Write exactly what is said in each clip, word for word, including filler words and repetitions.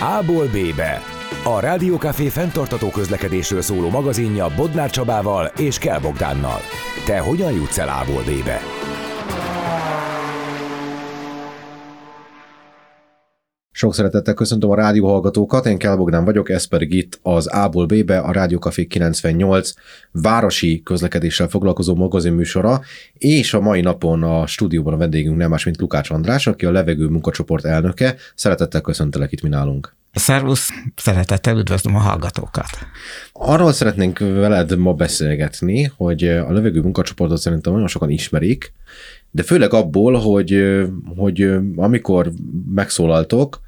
A-ból B-be. A Rádió Café fenntartható közlekedésről szóló magazinja Bodnár Csabával és Kel Bogdánnal. Te hogyan jutsz el A-ból B-be? Sok szeretettel köszöntöm a rádió hallgatókat, én Kel Bogdán vagyok, ez pedig itt az A-ból B-be, a Rádió Café kilencvennyolc városi közlekedéssel foglalkozó magazin műsora, és a mai napon a stúdióban a vendégünk nem más, mint Lukács András, aki a Levegő Munkacsoport elnöke. Szeretettel köszöntelek itt mi nálunk. Szervusz, szeretettel üdvözlöm a hallgatókat. Arról szeretnénk veled ma beszélgetni, hogy a Levegő Munkacsoportot szerintem nagyon sokan ismerik, de főleg abból, hogy, hogy amikor megszólaltok,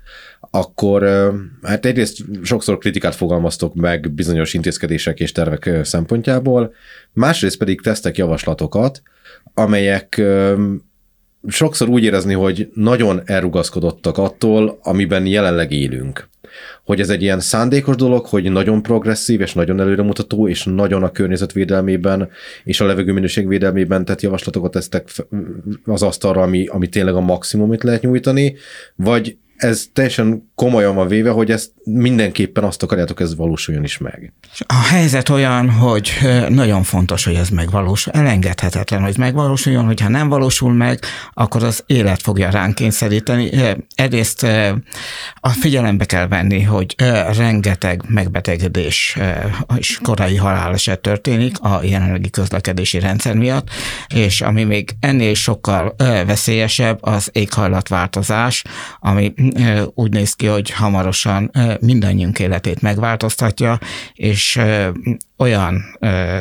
akkor hát egyrészt sokszor kritikát fogalmaztok meg bizonyos intézkedések és tervek szempontjából, másrészt pedig tesztek javaslatokat, amelyek sokszor úgy érezni, hogy nagyon elrugaszkodottak attól, amiben jelenleg élünk. Hogy ez egy ilyen szándékos dolog, hogy nagyon progresszív, és nagyon előremutató, és nagyon a környezetvédelmében, és a levegőminőségvédelmében tett javaslatokat tesztek az asztalra, ami, ami tényleg a maximumit lehet nyújtani, vagy ez teljesen komolyan van véve, hogy ezt mindenképpen azt akarjátok, ez valósuljon is meg. A helyzet olyan, hogy nagyon fontos, hogy ez megvalósul. Elengedhetetlen, hogy megvalósuljon, hogyha nem valósul meg, akkor az élet fogja ránk kényszeríteni. Egyrészt a figyelembe kell venni, hogy rengeteg megbetegedés és korai haláleset történik a jelenlegi közlekedési rendszer miatt, és ami még ennél sokkal veszélyesebb, az éghajlatváltozás, ami úgy néz ki, hogy hamarosan mindannyiunk életét megváltoztatja, és olyan ö,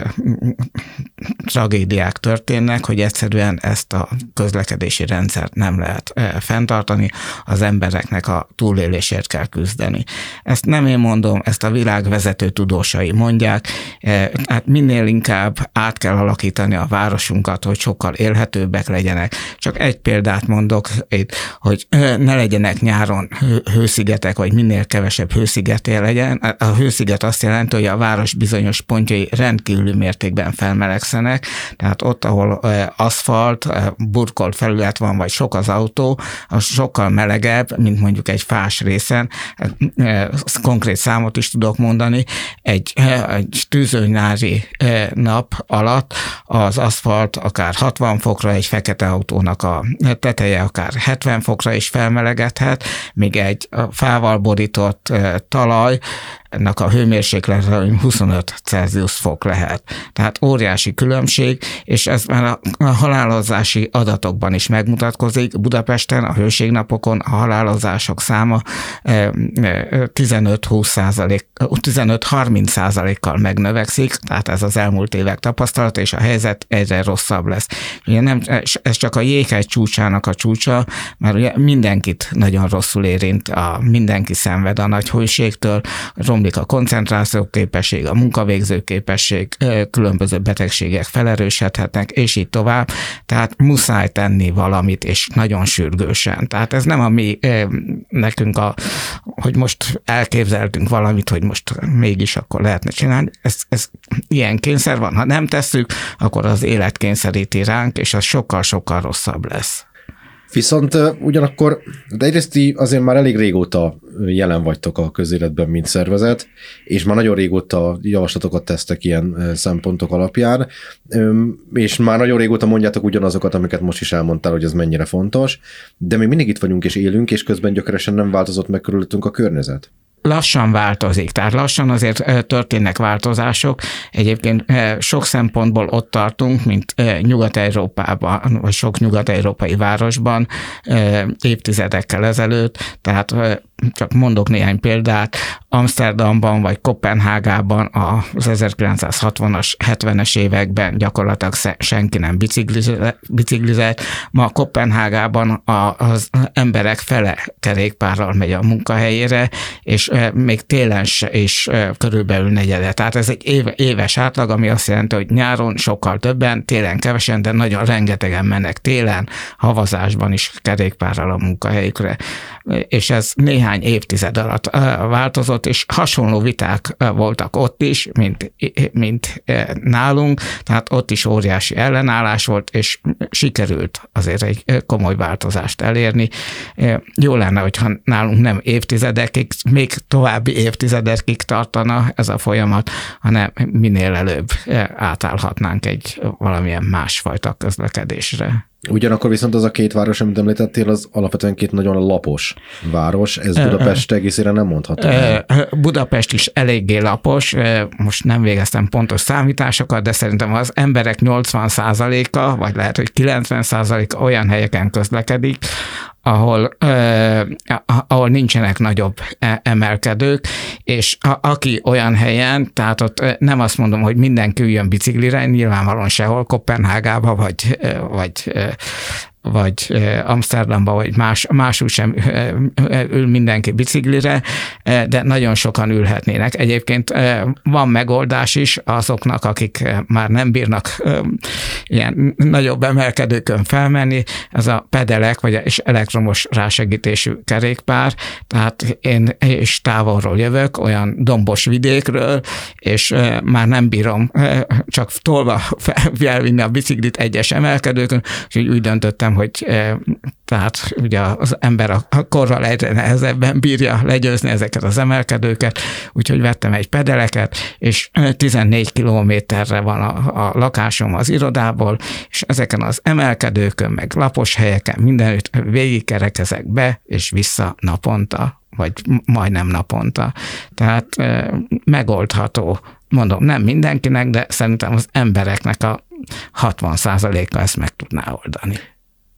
tragédiák történnek, hogy egyszerűen ezt a közlekedési rendszert nem lehet ö, fenntartani, az embereknek a túlélésért kell küzdeni. Ezt nem én mondom, ezt a világ vezető tudósai mondják, e, hát minél inkább át kell alakítani a városunkat, hogy sokkal élhetőbbek legyenek. Csak egy példát mondok, hogy ne legyenek nyáron hőszigetek, vagy minél kevesebb hőszigeté legyen. A hősziget azt jelenti, hogy a város bizonyos pontjai rendkívüli mértékben felmelegszenek, tehát ott, ahol aszfalt, burkolt felület van, vagy sok az autó, az sokkal melegebb, mint mondjuk egy fás részen. Konkrét számot is tudok mondani, egy, egy tűzőnyári nap alatt az aszfalt akár hatvan fokra, egy fekete autónak a teteje akár hetven fokra is felmelegedhet, míg egy fával borított talaj, ennek a hőmérséklete huszonöt Celsius fok lehet. Tehát óriási különbség, és ez már a halálozási adatokban is megmutatkozik. Budapesten a hőségnapokon a halálozások száma tizenöt-harminc százalékkal megnövekszik, tehát ez az elmúlt évek tapasztalata, és a helyzet egyre rosszabb lesz. Ugye nem, ez csak a jéghegy csúcsának a csúcsa, mert ugye mindenkit nagyon rosszul érint, a, mindenki szenved a nagy hőségtől, romlik a koncentráció képesség, a munkavégző képesség, különböző betegségek felerősödhetnek, és így tovább. Tehát muszáj tenni valamit, és nagyon sürgősen. Tehát ez nem a mi nekünk, a, hogy most elképzeltünk valamit, hogy most mégis akkor lehetne csinálni. Ez, ez ilyen kényszer van. Ha nem tesszük, akkor az élet kényszeríti ránk, és az sokkal-sokkal rosszabb lesz. Viszont ugyanakkor, de egyrészt ti azért már elég régóta jelen vagytok a közéletben, mint szervezet, és már nagyon régóta javaslatokat tesztek ilyen szempontok alapján, és már nagyon régóta mondjátok ugyanazokat, amiket most is elmondtál, hogy ez mennyire fontos, de még mindig itt vagyunk és élünk, és közben gyökeresen nem változott meg körülöttünk a környezet. Lassan változik, tehát lassan azért történnek változások. Egyébként sok szempontból ott tartunk, mint Nyugat-Európában, vagy sok nyugat-európai városban évtizedekkel ezelőtt, tehát csak mondok néhány példát, Amsterdamban vagy Kopenhágában az ezerkilencszázhatvanas, hetvenes években gyakorlatilag senki nem biciklizett. Ma Kopenhágában az emberek fele kerékpárral megy a munkahelyére, és még télen is körülbelül negyede. Tehát ez egy éves átlag, ami azt jelenti, hogy nyáron sokkal többen, télen kevesen, de nagyon rengetegen mennek télen, havazásban is kerékpárral a munkahelyükre. És ez néhány néhány évtized alatt változott, és hasonló viták voltak ott is, mint, mint nálunk, tehát ott is óriási ellenállás volt, és sikerült azért egy komoly változást elérni. Jó lenne, hogyha nálunk nem évtizedekig, még további évtizedekig tartana ez a folyamat, hanem minél előbb átállhatnánk egy valamilyen másfajta közlekedésre. Ugyanakkor viszont az a két város, amit említettél, az alapvetően két nagyon lapos város, ez Budapest egészére nem mondható. Budapest is eléggé lapos, most nem végeztem pontos számításokat, de szerintem az emberek nyolcvan százaléka, vagy lehet, hogy kilencven százaléka olyan helyeken közlekedik, ahol, eh, ahol nincsenek nagyobb emelkedők, és a, aki olyan helyen, tehát ott nem azt mondom, hogy mindenki üljön biciklire, nyilvánvalóan sehol, Koppenhágába, vagy, vagy, vagy Amsterdamba, vagy más, máshogy sem ül mindenki biciklire, de nagyon sokan ülhetnének. Egyébként van megoldás is azoknak, akik már nem bírnak ilyen nagyobb emelkedőkön felmenni, ez a pedelek, vagy és elektromos rásegítésű kerékpár, tehát én is távolról jövök, olyan dombos vidékről, és már nem bírom csak tolva felvinni a biciklit egyes emelkedőkön, úgyhogy úgy döntöttem, hogy e, tehát ugye az ember a korral egyre nehezebben bírja legyőzni ezeket az emelkedőket, úgyhogy vettem egy pedeleket, és tizennégy kilométerre van a, a lakásom az irodából, és ezeken az emelkedőkön, meg lapos helyeken mindenütt végigkerekezek be és vissza naponta, vagy majdnem naponta. Tehát e, megoldható, mondom, nem mindenkinek, de szerintem az embereknek a hatvan százaléka ezt meg tudná oldani.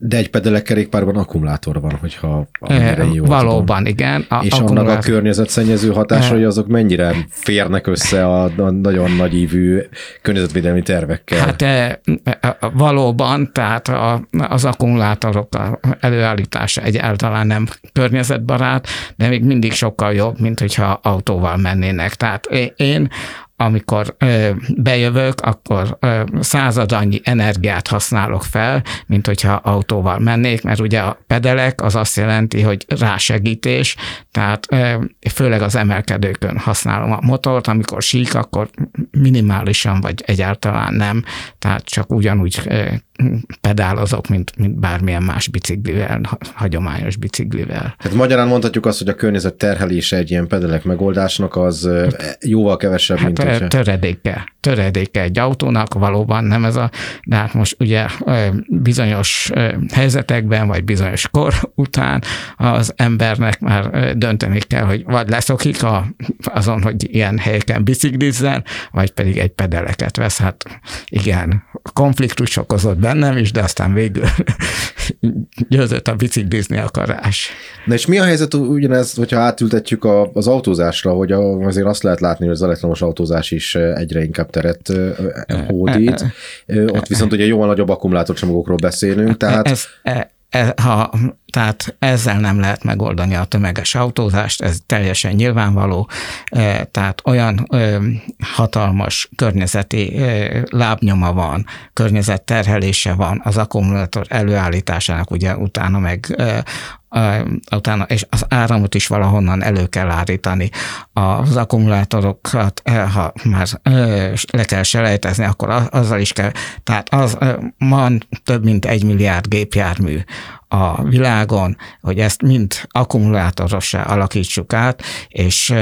De egy pedelek kerékpárban akkumulátor van, hogyha amire jó. Valóban, tudom. Igen. A és akkumulátor... annak a környezetszennyező hatásai azok mennyire férnek össze a nagyon nagy ívű környezetvédelmi tervekkel? Hát valóban, tehát az akkumulátorok előállítása egyáltalán nem környezetbarát, de még mindig sokkal jobb, mint hogyha autóval mennének. Tehát én amikor bejövök, akkor század annyi energiát használok fel, mint hogyha autóval mennék, mert ugye a pedelek az azt jelenti, hogy rásegítés, tehát főleg az emelkedőkön használom a motort, amikor sík, akkor minimálisan vagy egyáltalán nem, tehát csak ugyanúgy pedálozok, mint, mint bármilyen más biciklivel, hagyományos biciklivel. Hát magyarán mondhatjuk azt, hogy a környezet terhelése egy ilyen pedelek megoldásnak az jóval kevesebb, hát, mint hogyha... Töredéke. Töredéke egy autónak, valóban nem ez a... De hát most ugye bizonyos helyzetekben, vagy bizonyos kor után az embernek már dönteni kell, hogy vagy leszokik a, azon, hogy ilyen helyeken biciklizzen, vagy pedig egy pedeleket vesz. Hát igen, konfliktus okozott be, nem is, de aztán végül győzött a biciklizni akarás. Na és mi a helyzet ugyanez, hogyha átültetjük a, az autózásra, hogy a, azért azt lehet látni, hogy az elektromos autózás is egyre inkább teret hódít. Ott viszont ugye jóval nagyobb akkumulátorcsomagokról beszélünk, tehát... Ez, ez, ha, tehát ezzel nem lehet megoldani a tömeges autózást, ez teljesen nyilvánvaló, tehát olyan hatalmas környezeti lábnyoma van, környezetterhelése van az akkumulátor előállításának, ugye utána meg utána, és az áramot is valahonnan elő kell állítani. Az akkumulátorokat, ha már le kell selejtezni, akkor azzal is kell, tehát az van több mint egy milliárd gépjármű a világon, hogy ezt mind akkumulátorossá alakítsuk át, és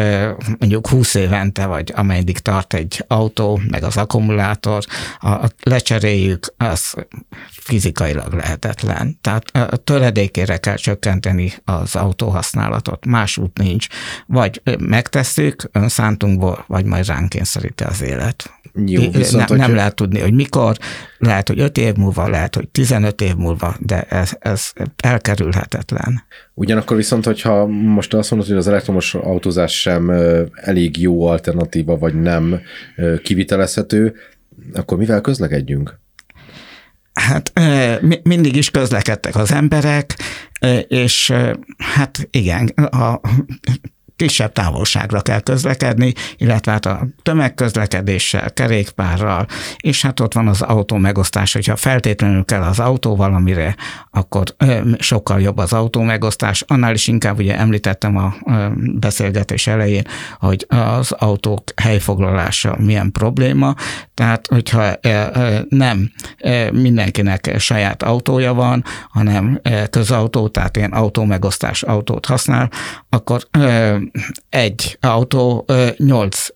mondjuk húsz évente, vagy ameddig tart egy autó, meg az akkumulátor, a lecseréljük, az fizikailag lehetetlen. Tehát töredékére kell csökkenteni az autóhasználatot, más út nincs. Vagy megtesszük önszántunkból, vagy majd ránk kényszeríti az élet. Jó, viszont, nem, nem lehet tudni, hogy mikor, lehet, hogy öt év múlva, lehet, hogy tizenöt év múlva, de ez, ez elkerülhetetlen. Ugyanakkor viszont, hogyha most azt mondod, hogy az elektromos autózás sem elég jó alternatíva, vagy nem kivitelezhető, akkor mivel közlekedjünk? Hát mindig is közlekedtek az emberek, és hát igen, a kisebb távolságra kell közlekedni, illetve hát a tömegközlekedéssel, kerékpárral, és hát ott van az autó megosztás, hogyha feltétlenül kell az autó valamire, akkor ö, sokkal jobb az autó megosztás, annál is inkább, ugye említettem a ö, beszélgetés elején, hogy az autók helyfoglalása milyen probléma, tehát hogyha ö, ö, nem ö, mindenkinek saját autója van, hanem ö, közautó, tehát ilyen autó megosztás autót használ, akkor ö, egy autó ö, nyolc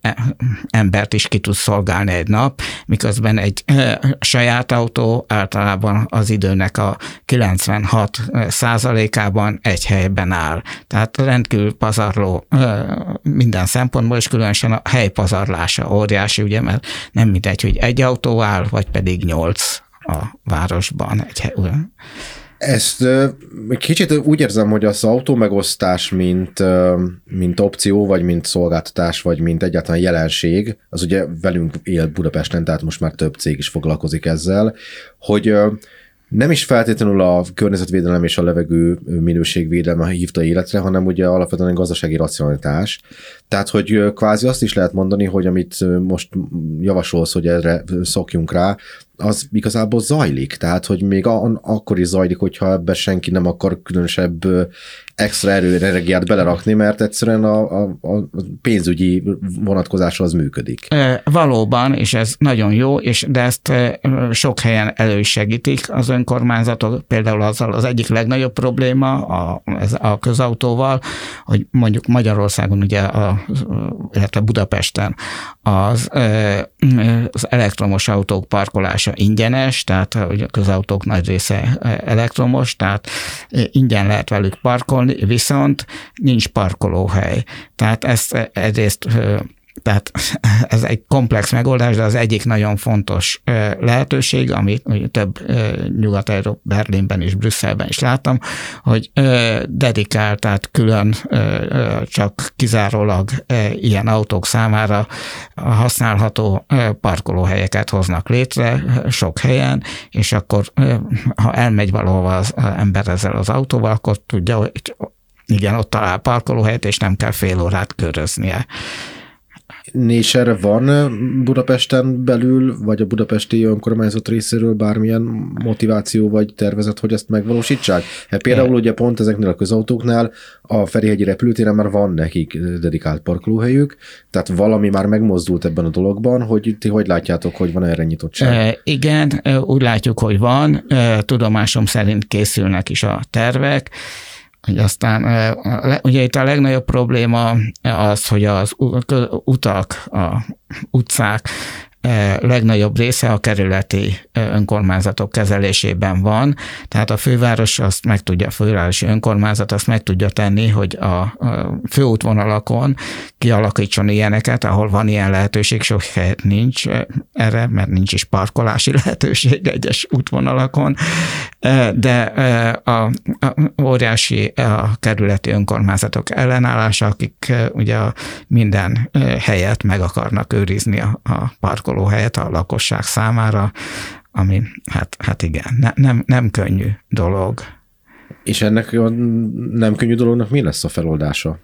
embert is ki tud szolgálni egy nap, miközben egy ö, saját autó általában az időnek a kilencvenhat százalékában egy helyben áll. Tehát rendkívül pazarló ö, minden szempontból, és különösen a hely pazarlása óriási, ugye, mert nem mindegy, hogy egy autó áll, vagy pedig nyolc a városban egy hely. Ezt kicsit úgy érzem, hogy az autómegosztás, mint, mint opció, vagy mint szolgáltatás, vagy mint egyáltalán jelenség, az ugye velünk él Budapesten, tehát most már több cég is foglalkozik ezzel, hogy nem is feltétlenül a környezetvédelem és a levegő minőségvédelme hívta életre, hanem ugye alapvetően a gazdasági racionalitás. Tehát, hogy kvázi azt is lehet mondani, hogy amit most javasolsz, hogy erre szokjunk rá, az igazából zajlik. Tehát, hogy még a- akkor is zajlik, hogyha ebben senki nem akar különösebb extra erőre energiát belerakni, mert egyszerűen a, a, a pénzügyi vonatkozása az működik. Valóban, és ez nagyon jó, és de ezt sok helyen elősegítik az önkormányzatok, például azzal az egyik legnagyobb probléma a, a közautóval, hogy mondjuk Magyarországon, ugye, a, illetve Budapesten az, az elektromos autók parkolása ingyenes, tehát a közautók nagy része elektromos, tehát ingyen lehet velük parkolni, viszont nincs parkolóhely. Tehát ezt egyrészt, tehát ez egy komplex megoldás, de az egyik nagyon fontos lehetőség, amit több Nyugat-Európa, Berlinben és Brüsszelben is láttam, hogy dedikált, tehát külön csak kizárólag ilyen autók számára használható parkolóhelyeket hoznak létre sok helyen, és akkor ha elmegy valahova az ember ezzel az autóval, akkor tudja, hogy igen, ott talál parkolóhelyet, és nem kell fél órát köröznie. És erre van Budapesten belül, vagy a budapesti önkormányzat részéről bármilyen motiváció vagy tervezet, hogy ezt megvalósítsák? Hát például ugye pont ezeknél a közautóknál a Ferihegyi repülőtéren már van nekik dedikált parkolóhelyük, tehát valami már megmozdult ebben a dologban, hogy ti hogy látjátok, hogy van erre nyitottság? Igen, úgy látjuk, hogy van. Tudomásom szerint készülnek is a tervek. Hogy aztán, ugye itt a legnagyobb probléma az, hogy az utak, a utcák legnagyobb része a kerületi önkormányzatok kezelésében van, tehát a főváros azt meg tudja, a fővárosi önkormányzat azt meg tudja tenni, hogy a főútvonalakon kialakítson ilyeneket, ahol van ilyen lehetőség, sok helyet nincs erre, mert nincs is parkolási lehetőség egyes útvonalakon, de a, a óriási a kerületi önkormányzatok ellenállása, akik ugye minden helyet meg akarnak őrizni a, a parkolást, helyet a lakosság számára, ami, hát, hát igen, ne, nem, nem könnyű dolog. És ennek a nem könnyű dolognak mi lesz a feloldása?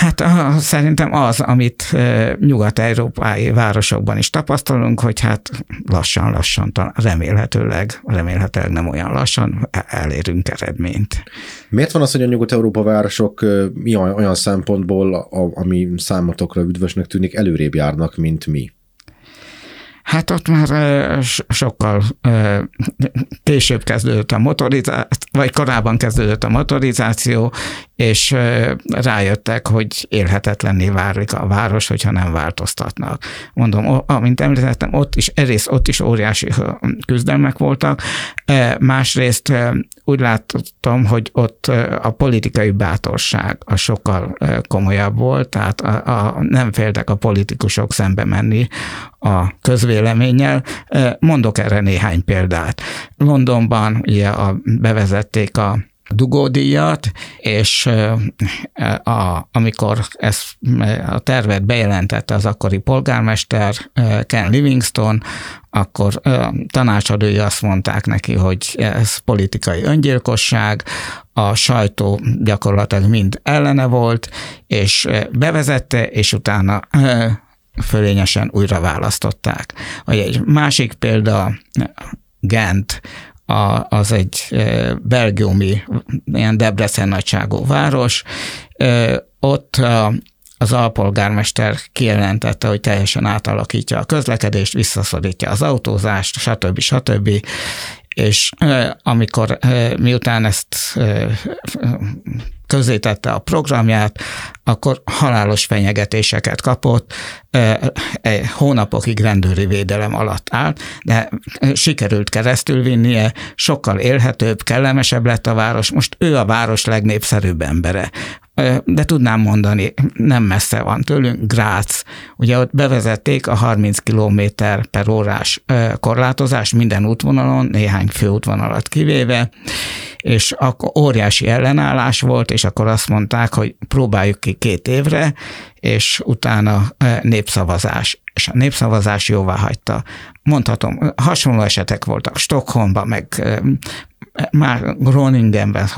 Hát a, szerintem az, amit e, nyugat-európai városokban is tapasztalunk, hogy hát lassan-lassan, remélhetőleg, remélhetőleg nem olyan lassan elérünk eredményt. Miért van az, hogy a nyugat-európa városok e, olyan szempontból, a, ami számotokra üdvösnek tűnik, előrébb járnak, mint mi? Hát ott már sokkal később kezdődött a motorizáció, vagy korábban kezdődött a motorizáció, és rájöttek, hogy élhetetlenné válik a város, hogyha nem változtatnak. Mondom, amint említettem, ott is, egyrészt ott is óriási küzdelmek voltak, másrészt úgy láttam, hogy ott a politikai bátorság a sokkal komolyabb volt, tehát a, a, nem féltek a politikusok szembe menni a közvéleménnyel. Mondok erre néhány példát. Londonban ugye, a, bevezették a dugódíjat, és a, amikor ezt, a tervet bejelentette az akkori polgármester, Ken Livingstone, akkor tanácsadói azt mondták neki, hogy ez politikai öngyilkosság, a sajtó gyakorlatilag mind ellene volt, és bevezette, és utána fölényesen újra választották. Egy másik példa, Gent, A, az egy e, belgiumi, ilyen Debrecen nagyságú város. E, ott a, az alpolgármester kijelentette, hogy teljesen átalakítja a közlekedést, visszaszorítja az autózást, stb. stb. És e, amikor e, miután ezt e, közzétette a programját, akkor halálos fenyegetéseket kapott, hónapokig rendőri védelem alatt állt, de sikerült keresztülvinnie, sokkal élhetőbb, kellemesebb lett a város, most ő a város legnépszerűbb embere. De tudnám mondani, nem messze van tőlünk, Graz. Ugye ott bevezették a harminc kilométer per órás korlátozást minden útvonalon, néhány főútvonalat kivéve, és akkor óriási ellenállás volt, és akkor azt mondták, hogy próbáljuk ki két évre, és utána népszavazás. És a népszavazás jóvá hagyta. Mondhatom, hasonló esetek voltak Stockholmban, meg már Groningenben,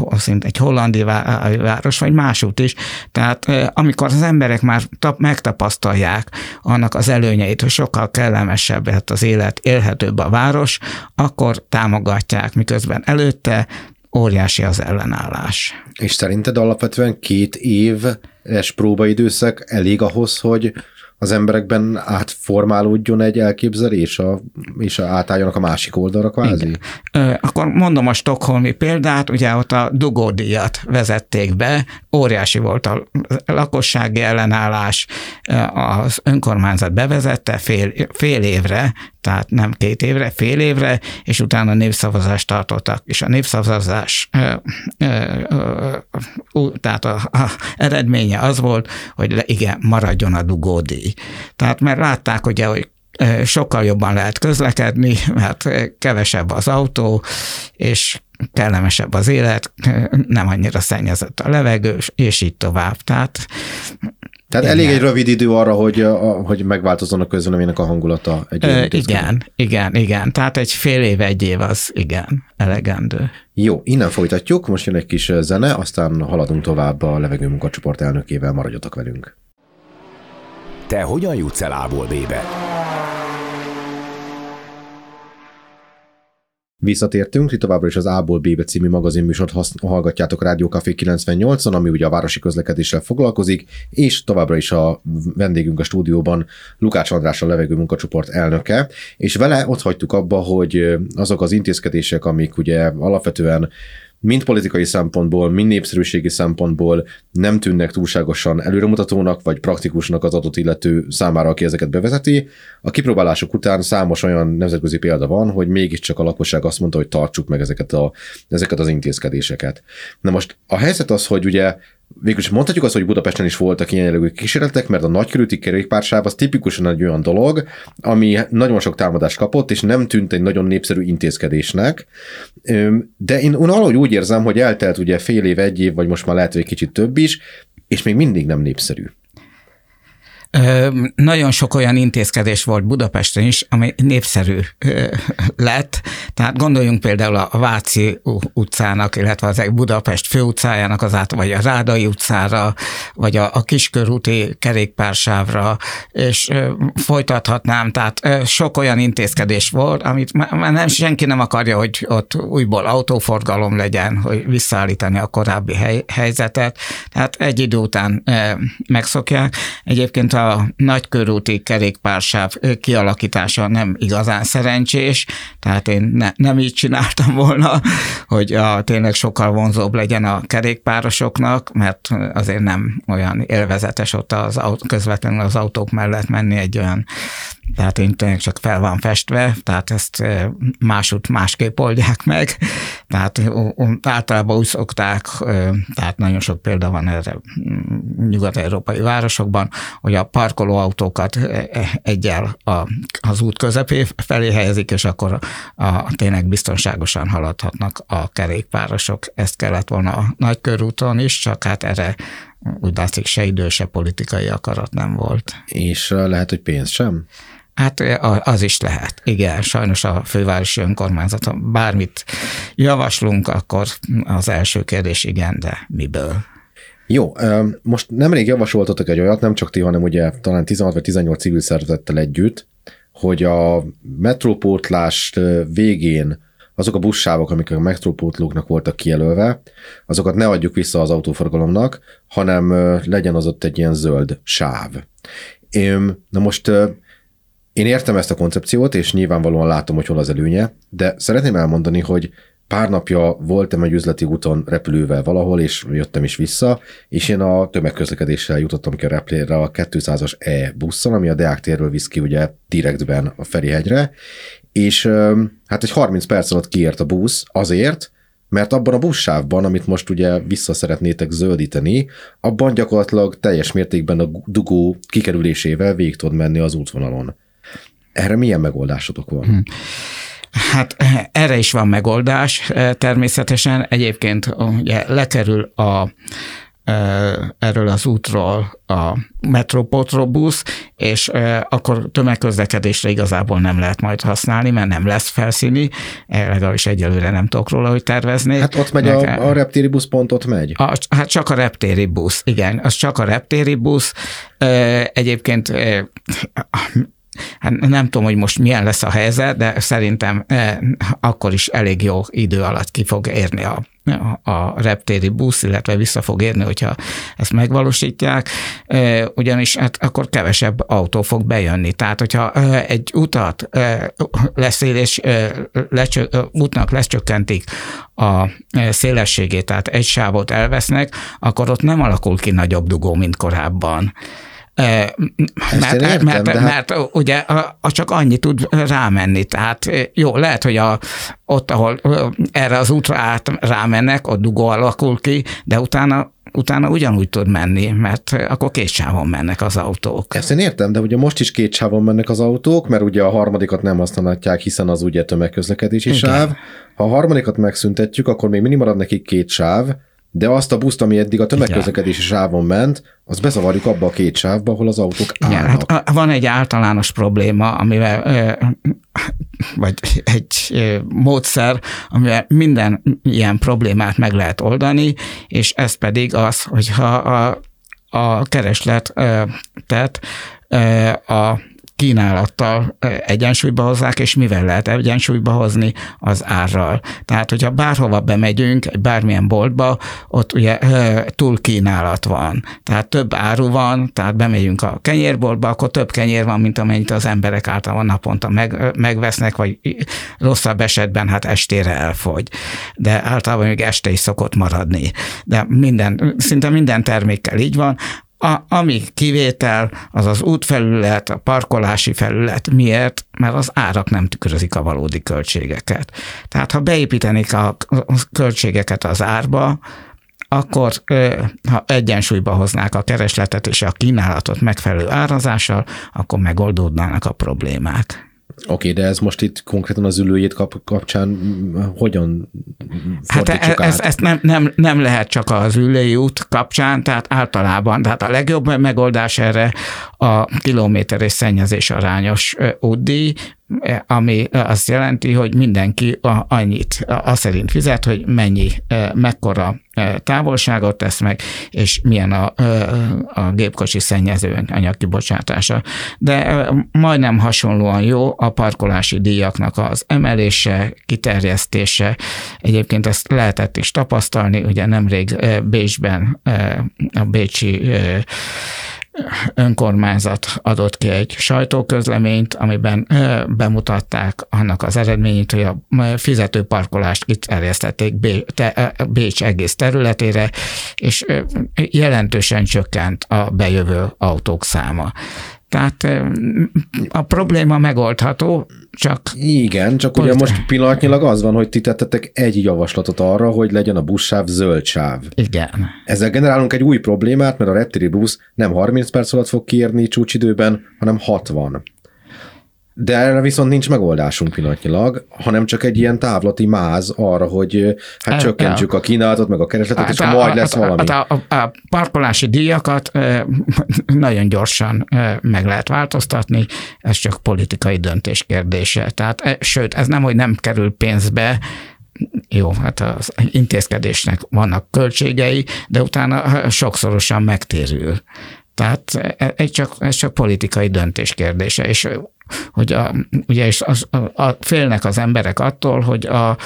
egy hollandi város, vagy másút is. Tehát amikor az emberek már tap, megtapasztalják annak az előnyeit, hogy sokkal kellemesebb hát az élet, élhetőbb a város, akkor támogatják, miközben előtte óriási az ellenállás. És szerinted alapvetően két éves próbaidőszak elég ahhoz, hogy az emberekben átformálódjon egy elképzelés, a, és átálljanak a másik oldalra kvázi? Igen. Akkor mondom a stockholmi példát, ugye ott a dugódíjat vezették be, óriási volt a lakossági ellenállás, az önkormányzat bevezette fél, fél évre, tehát nem két évre, fél évre, és utána népszavazást tartottak, és a népszavazás ö, ö, ö, tehát a, a eredménye az volt, hogy igen, maradjon a dugódíj. Tehát mert látták ugye, hogy sokkal jobban lehet közlekedni, mert kevesebb az autó, és kellemesebb az élet, nem annyira szennyezett a levegő, és így tovább. Tehát Tehát igen. Elég egy rövid idő arra, hogy, a, hogy megváltozzon a közvéleménynek a hangulata. Egy Ö, igen, igen, igen. Tehát egy fél év, egy év az igen, elegendő. Jó, innen folytatjuk, most jön egy kis zene, aztán haladunk tovább a Levegő Munkacsoport elnökével, maradjatok velünk. Te hogyan jutsz el A-ból B-be? Visszatértünk, ti továbbra is az A-ból B-be című magazinműsort hallgatjátok Rádió Café kilencvennyolcon, ami ugye a városi közlekedéssel foglalkozik, és továbbra is a vendégünk a stúdióban Lukács András, a Levegő Munkacsoport elnöke, és vele ott hagytuk abba, hogy azok az intézkedések, amik ugye alapvetően mind politikai szempontból, mind népszerűségi szempontból nem tűnnek túlságosan előremutatónak, vagy praktikusnak az adott illető számára, aki ezeket bevezeti. A kipróbálások után számos olyan nemzetközi példa van, hogy mégiscsak a lakosság azt mondta, hogy tartsuk meg ezeket, a, ezeket az intézkedéseket. Na most a helyzet az, hogy ugye végülis mondhatjuk azt, hogy Budapesten is voltak ilyen jellegű kísérletek, mert a nagykörúti kerékpársáv az tipikusan egy olyan dolog, ami nagyon sok támadást kapott, és nem tűnt egy nagyon népszerű intézkedésnek. De én valahogy úgy érzem, hogy eltelt ugye fél év, egy év, vagy most már lehet, hogy egy kicsit több is, és még mindig nem népszerű. Ö, nagyon sok olyan intézkedés volt Budapesten is, ami népszerű ö, lett, tehát gondoljunk például a Váci utcának, illetve az Budapest főutcájának az át, vagy a Rádai utcára, vagy a, a kiskörúti kerékpársávra, és ö, folytathatnám, tehát ö, sok olyan intézkedés volt, amit már nem, senki nem akarja, hogy ott újból autóforgalom legyen, hogy visszaállítani a korábbi hely, helyzetet, tehát egy idő után ö, megszokják. Egyébként a nagykörúti kerékpársáv kialakítása nem igazán szerencsés, tehát én ne, nem így csináltam volna, hogy a, tényleg sokkal vonzóbb legyen a kerékpárosoknak, mert azért nem olyan élvezetes ott az, közvetlenül az autók mellett menni egy olyan Tehát én tényleg csak fel van festve, tehát ezt másút másképp oldják meg. Tehát általában úgy szokták, tehát nagyon sok példa van erre nyugat-európai városokban, hogy a parkolóautókat egyel az út közepé felé helyezik, és akkor a, a, tényleg biztonságosan haladhatnak a kerékpárosok. Ezt kellett volna a Nagykörúton is, csak hát erre úgy látszik se idő, se politikai akarat nem volt. És lehet, hogy pénz sem? Hát az is lehet. Igen, sajnos a fővárosi önkormányzaton bármit javaslunk, akkor az első kérdés igen, de miből? Jó, most nemrég javasoltatok egy olyat, nem csak ti, hanem ugye talán tizenhat vagy tizennyolc civil szervezettel együtt, hogy a metrópótlás végén azok a buszsávok, amik a metrópótlóknak voltak kijelölve, azokat ne adjuk vissza az autóforgalomnak, hanem legyen az ott egy ilyen zöld sáv. Én, na most én értem ezt a koncepciót, és nyilvánvalóan látom, hogy hol az előnye, de szeretném elmondani, hogy pár napja voltam egy üzleti úton repülővel valahol, és jöttem is vissza, és én a tömegközlekedéssel jutottam ki a repülőre a kétszázas E busszal, ami a Deák térről visz ki ugye direktben a Ferihegyre, és hát egy harminc perc alatt kiért a busz azért, mert abban a buszsávban, amit most ugye vissza szeretnétek zöldíteni, abban gyakorlatilag teljes mértékben a dugó kikerülésével végig tud menni az útvonalon. Erre milyen megoldásotok van? Hmm. Hát erre is van megoldás természetesen. Egyébként ugye lekerül a erről az útról a metropótlóbusz, és akkor tömegközlekedésre igazából nem lehet majd használni, mert nem lesz felszíni, legalábbis egyelőre nem tudok róla, hogy terveznék. Hát ott megy Meg, a, a reptéri busz, pont ott megy? A, hát csak a reptéri busz, igen, az csak a reptéri busz. Egyébként hát nem tudom, hogy most milyen lesz a helyzet, de szerintem akkor is elég jó idő alatt ki fog érni a a reptéri busz, illetve vissza fog érni, hogyha ezt megvalósítják, ugyanis hát akkor kevesebb autó fog bejönni. Tehát, hogyha egy utat leszélés, lecsö, útnak lecsökkentik a szélességét, tehát egy sávot elvesznek, akkor ott nem alakul ki nagyobb dugó, mint korábban. Mert, értem, mert, de... mert ugye csak annyi tud rámenni, tehát jó, lehet, hogy a, ott, ahol erre az útra át rámennek, ott dugó alakul ki, de utána, utána ugyanúgy tud menni, mert akkor két sávon mennek az autók. Ezt én értem, de ugye most is két sávon mennek az autók, mert ugye a harmadikat nem használhatják, hiszen az ugye tömegközlekedési igen. sáv. Ha a harmadikat megszüntetjük, akkor még mindig marad nekik két sáv, de azt a buszt, ami eddig a tömegközlekedési sávon ment, azt bezavarjuk abba a két sávba, ahol az autók állnak. Igen, hát van egy általános probléma, amivel, vagy egy módszer, amivel minden ilyen problémát meg lehet oldani, és ez pedig az, hogyha a, a keresletet a kínálattal egyensúlyba hozzák, és mivel lehet egyensúlyba hozni? Az árral. Tehát, hogyha bárhova bemegyünk, bármilyen boltba, ott ugye túl kínálat van. Tehát több áru van, tehát bemegyünk a kenyérboltba, akkor több kenyér van, mint amennyit az emberek általában naponta meg, megvesznek, vagy rosszabb esetben hát estére elfogy. De általában még este is szokott maradni. De minden, szinte minden termékkel így van. A, ami kivétel, az az útfelület, a parkolási felület. Miért? Mert az árak nem tükrözik a valódi költségeket. Tehát ha beépítenék a költségeket az árba, akkor ha egyensúlyba hoznák a keresletet és a kínálatot megfelelő árazással, akkor megoldódnának a problémák. Oké, de ez most itt konkrétan az ülőjét kap, kapcsán hogyan fordítsuk hát ez, át? Ezt nem, nem, nem lehet csak az ülői út kapcsán, tehát általában, tehát a legjobb megoldás erre a kilométer és szennyezés arányos útdíj, ami azt jelenti, hogy mindenki annyit, azt szerint fizet, hogy mennyi, mekkora távolságot tesz meg, és milyen a, a gépkocsi szennyező anyag kibocsátása. De majdnem hasonlóan jó a parkolási díjaknak az emelése, kiterjesztése. Egyébként ezt lehetett is tapasztalni, ugye nemrég Bécsben a bécsi önkormányzat adott ki egy sajtóközleményt, amiben bemutatták annak az eredményét, hogy a fizető parkolást kiterjesztették Bécs egész területére, és jelentősen csökkent a bejövő autók száma. Tehát a probléma megoldható, csak... Igen, csak pont... ugye most pillanatnyilag az van, hogy ti tettetek egy javaslatot arra, hogy legyen a buszsáv zöld sáv. Igen. Ezzel generálunk egy új problémát, mert a reptéri busz nem harminc perc alatt fog kiérni csúcsidőben, hanem hatvan. De erre viszont nincs megoldásunk pillanatnyilag, hanem csak egy ilyen távlati máz arra, hogy hát el, csökkentsük el. a kínálatot, meg a keresletet, hát és a, majd lesz a, valami. A, a, a parkolási díjakat e, nagyon gyorsan e, meg lehet változtatni, ez csak politikai döntés kérdése. Tehát, e, sőt, ez nem, hogy nem kerül pénzbe, jó, hát az intézkedésnek vannak költségei, de utána sokszorosan megtérül. Tehát ez csak, ez csak politikai döntés kérdése, és hogy a, ugye és az, a, a félnek az emberek attól, hogy a,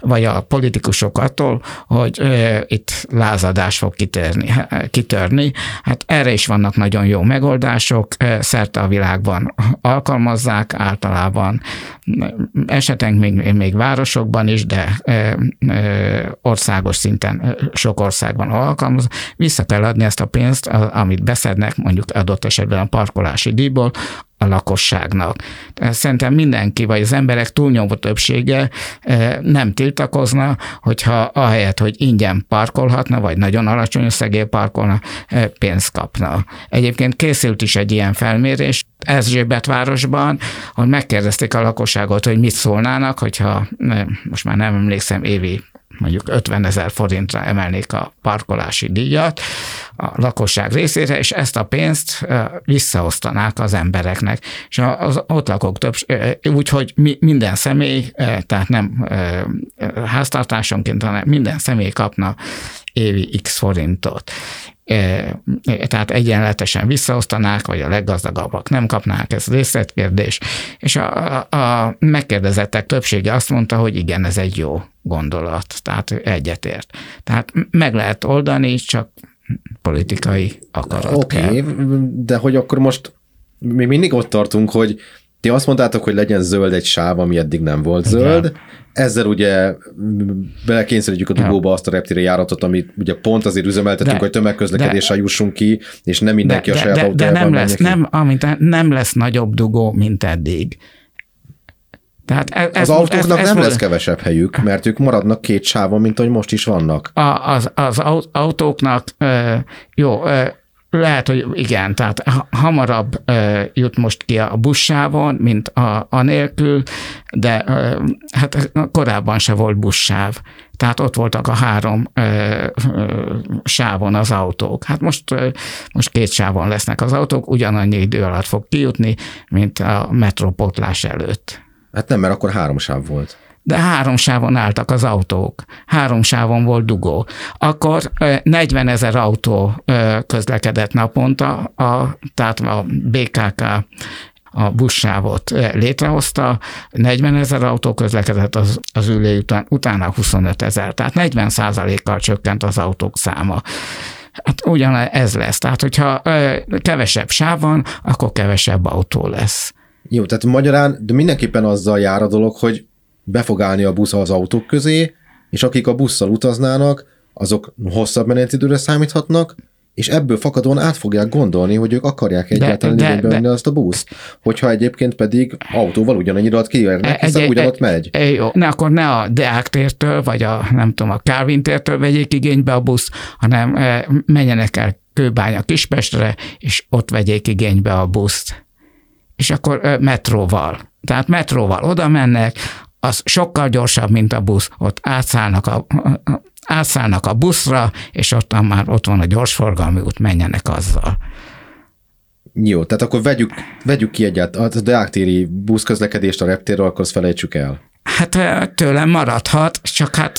vagy a politikusok attól, hogy e, itt lázadás fog kitörni, kitörni. Hát erre is vannak nagyon jó megoldások, e, szerte a világban alkalmazzák általában, esetleg még, még városokban is, de e, e, országos szinten sok országban alkalmaz. Vissza kell adni ezt a pénzt, amit beszednek mondjuk adott esetben a parkolási díjból, a lakosságnak. Szerintem mindenki, vagy az emberek túlnyomó többsége nem tiltakozna, hogyha ahelyett, hogy ingyen parkolhatna, vagy nagyon alacsony összegért parkolna, pénzt kapna. Egyébként készült is egy ilyen felmérés Erzsébetvárosban, hogy megkérdezték a lakosságot, hogy mit szólnának, hogyha most már nem emlékszem, évi mondjuk ötvenezer forintra emelnék a parkolási díjat a lakosság részére, és ezt a pénzt visszaosztanák az embereknek. És az ott lakók több, úgyhogy minden személy, tehát nem háztartásonként, hanem minden személy kapna évi x forintot. Tehát egyenletesen visszaosztanák, vagy a leggazdagabbak nem kapnák, ez részletkérdés. És a, a megkérdezettek többsége azt mondta, hogy igen, ez egy jó gondolat, tehát egyetért. Tehát meg lehet oldani, csak politikai akarat okay, kell. Oké, de hogy akkor most mi mindig ott tartunk, hogy ti azt mondtátok, hogy legyen zöld egy sáv, ami eddig nem volt zöld. Igen. Ezzel ugye belekényszerítjük a dugóba azt a reptéri járatot, amit ugye pont azért üzemeltetünk, de, hogy tömegközlekedéssel jussunk ki, és nem mindenki de, a saját autójában menjen de lesz, nem, amint, nem lesz nagyobb dugó, mint eddig. Tehát ez, az autóknak ez, ez nem lesz kevesebb helyük, mert ők maradnak két sávon, mint ahogy most is vannak. A, az, az autóknak jó, lehet, hogy igen, tehát hamarabb jut most ki a buszsávon, mint a, a nélkül, de hát korábban se volt buszsáv. Tehát ott voltak a három ö, ö, sávon az autók. Hát most, ö, most két sávon lesznek az autók, ugyanannyi idő alatt fog kijutni, mint a metrópótlás előtt. Hát nem, mert akkor három sáv volt. De három sávon álltak az autók, három sávon volt dugó. Akkor negyvenezer autó közlekedett naponta, a, tehát a bé ká ká a buszsávot létrehozta, negyvenezer autó közlekedett az, az ülé után, utána huszonötezer, tehát negyven százalékkal csökkent az autók száma. Hát ugyanez lesz, tehát hogyha kevesebb sáv van, akkor kevesebb autó lesz. Jó, tehát magyarán, de mindenképpen azzal jár a dolog, hogy be fog állni a busz az autók közé, és akik a busszal utaznának, azok hosszabb menetidőre számíthatnak, és ebből fakadóan át fogják gondolni, hogy ők akarják egyáltalán igénybe venni azt a buszt, hogyha egyébként pedig autóval ugyanannyi alatt kiérnek, hiszen egy, ugyanott egy, megy. Egy, jó, ne, akkor ne a Deák tértől, vagy a, nem tudom, a Kálvin tértől vegyék igénybe a busz, hanem e, menjenek el Kőbánya Kispestre, és ott vegyék igénybe a buszt. És akkor e, metróval. Tehát metróval oda mennek, az sokkal gyorsabb, mint a busz. Ott átszállnak a, átszállnak a buszra, és ott már ott van a gyorsforgalmi út, menjenek azzal. Jó, tehát akkor vegyük, vegyük ki egyáltalán a deáktéri buszközlekedést a reptérről, akkor azt felejtsük el. Hát tőlem maradhat, csak hát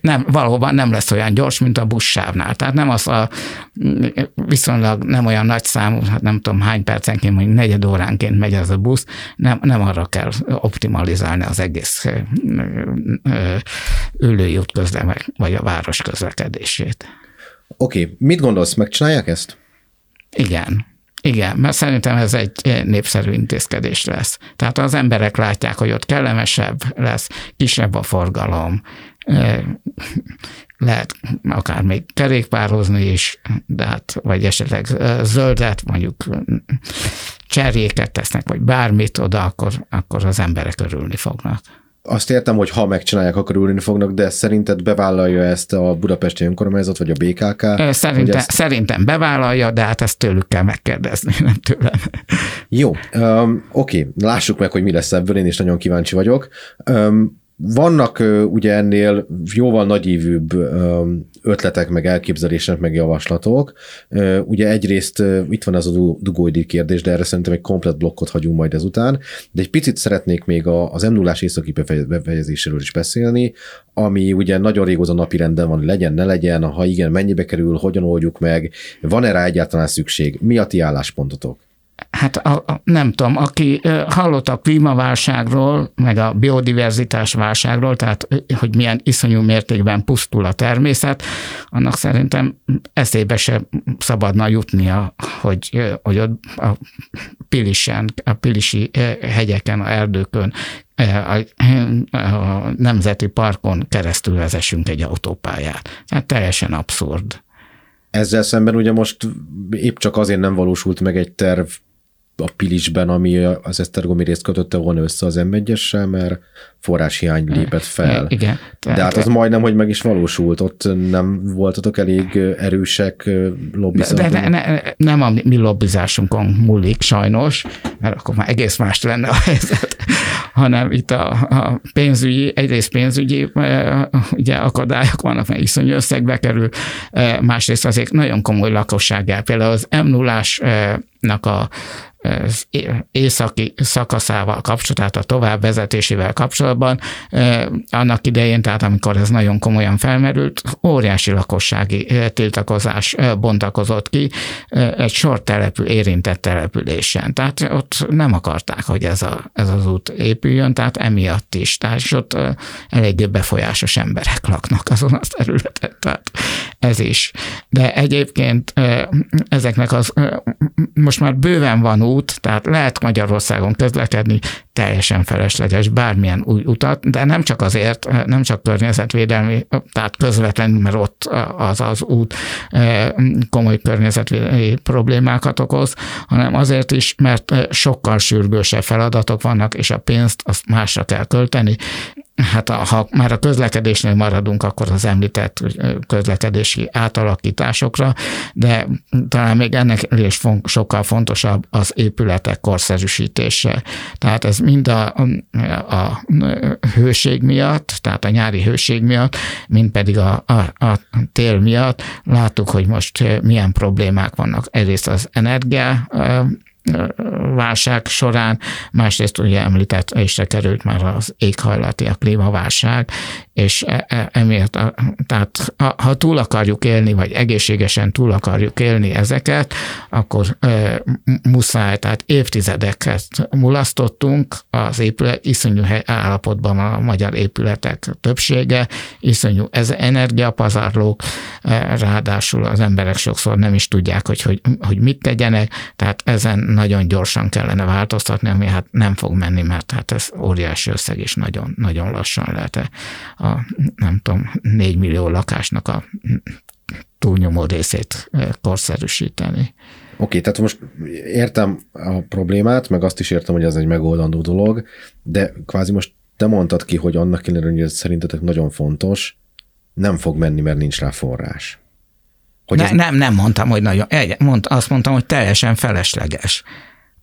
nem, valóban nem lesz olyan gyors, mint a buszsávnál. Tehát nem az a viszonylag nem olyan nagy számú, hát nem tudom hány percenként, mondjuk negyed óránként megy az a busz, nem, nem arra kell optimalizálni az egész ülői út közlekedését, vagy a város közlekedését. Oké, okay. Mit gondolsz, megcsinálják ezt? Igen. Igen, mert szerintem ez egy népszerű intézkedés lesz. Tehát az emberek látják, hogy ott kellemesebb lesz, kisebb a forgalom, lehet akár még kerékpározni is, de hát, vagy esetleg zöldet, mondjuk cserjéket tesznek, vagy bármit oda, akkor, akkor az emberek örülni fognak. Azt értem, hogy ha megcsinálják, akkor örülni fognak, de szerinted bevállalja ezt a budapesti önkormányzat, vagy a bé ká ká? Szerintem, ezt... szerintem bevállalja, de hát ezt tőlük kell megkérdezni, nem tőlem. Jó, um, oké, lássuk meg, hogy mi lesz ebből, én is nagyon kíváncsi vagyok. Um, Vannak ugye ennél jóval nagyívűbb ötletek, meg elképzelések, meg javaslatok. Ugye egyrészt itt van az a dugóidő kérdés, de erre szerintem egy komplet blokkot hagyunk majd ezután, de egy picit szeretnék még az em nullás északi befejezéséről is beszélni, ami ugye nagyon régóta napirenden van, legyen, ne legyen, ha igen, mennyibe kerül, hogyan oldjuk meg, van-e rá egyáltalán szükség? Mi a ti álláspontotok? Hát a, a, nem tudom, aki hallott a klímaválságról, meg a biodiverzitás válságról, tehát hogy milyen iszonyú mértékben pusztul a természet, annak szerintem eszébe se szabadna jutnia, hogy, hogy a Pilisen, a Pilisi hegyeken, a erdőkön, a nemzeti parkon keresztül vezessünk egy autópályát. Tehát teljesen abszurd. Ezzel szemben ugye most épp csak azért nem valósult meg egy terv a Pilisben, ami az esztergomi részt kötötte volna össze az em egyessel, mert forráshiány lépett fel. Igen. Tehát, de hát az majdnem, hogy meg is valósult, ott nem voltatok elég erősek lobbizatban. De, de ne, ne, nem a mi lobbizásunkon múlik sajnos, mert akkor már egész más lenne a helyzet, hanem itt a, a pénzügyi, egyrészt pénzügyi ugye akadályok vannak, mert iszonyú összegbe kerül, másrészt azért nagyon komoly lakossággel, például az em nullásnak a északi szakaszával kapcsolatban, a továbbvezetésével kapcsolatban annak idején, tehát amikor ez nagyon komolyan felmerült, óriási lakossági tiltakozás bontakozott ki egy sor települ, érintett településen. Tehát ott nem akarták, hogy ez, a, ez az út épüljön, tehát emiatt is. Tehát ott eléggé befolyásos emberek laknak azon a területen, tehát ez is. De egyébként ezeknek az, most már bőven van út, tehát lehet Magyarországon közlekedni, teljesen felesleges bármilyen új utat, de nem csak azért, nem csak környezetvédelmi, tehát közvetlenül, mert ott az az út komoly környezetvédelmi problémákat okoz, hanem azért is, mert sokkal sürgősebb feladatok vannak, és a pénzt azt másra kell költeni. Hát ha már a közlekedésnél maradunk, akkor az említett közlekedési átalakításokra, de talán még ennek is sokkal fontosabb az épületek korszerűsítése. Tehát ez mind a, a hőség miatt, tehát a nyári hőség miatt, mind pedig a, a, a tél miatt láttuk, hogy most milyen problémák vannak. Egyrészt az energia válság során, másrészt ugye említett, és került már az éghajlati, a klímaválság, és emiatt, tehát ha túl akarjuk élni, vagy egészségesen túl akarjuk élni ezeket, akkor e, muszáj, tehát évtizedeket mulasztottunk, az épület, iszonyú állapotban a magyar épületek többsége, iszonyú ez energiapazarlók, ráadásul az emberek sokszor nem is tudják, hogy, hogy, hogy mit tegyenek, tehát ezen nagyon gyorsan kellene változtatni, ami hát nem fog menni, mert hát ez óriási összeg, és nagyon, nagyon lassan lehet a, nem tudom, négy millió lakásnak a túlnyomó részét korszerűsíteni. Oké, tehát most értem a problémát, meg azt is értem, hogy ez egy megoldandó dolog, de kvázi most te mondtad ki, hogy annak ellenére, hogy ez szerintetek nagyon fontos, nem fog menni, mert nincs rá forrás. Ne, ez... Nem, nem mondtam, hogy nagyon, mond, azt mondtam, hogy teljesen felesleges.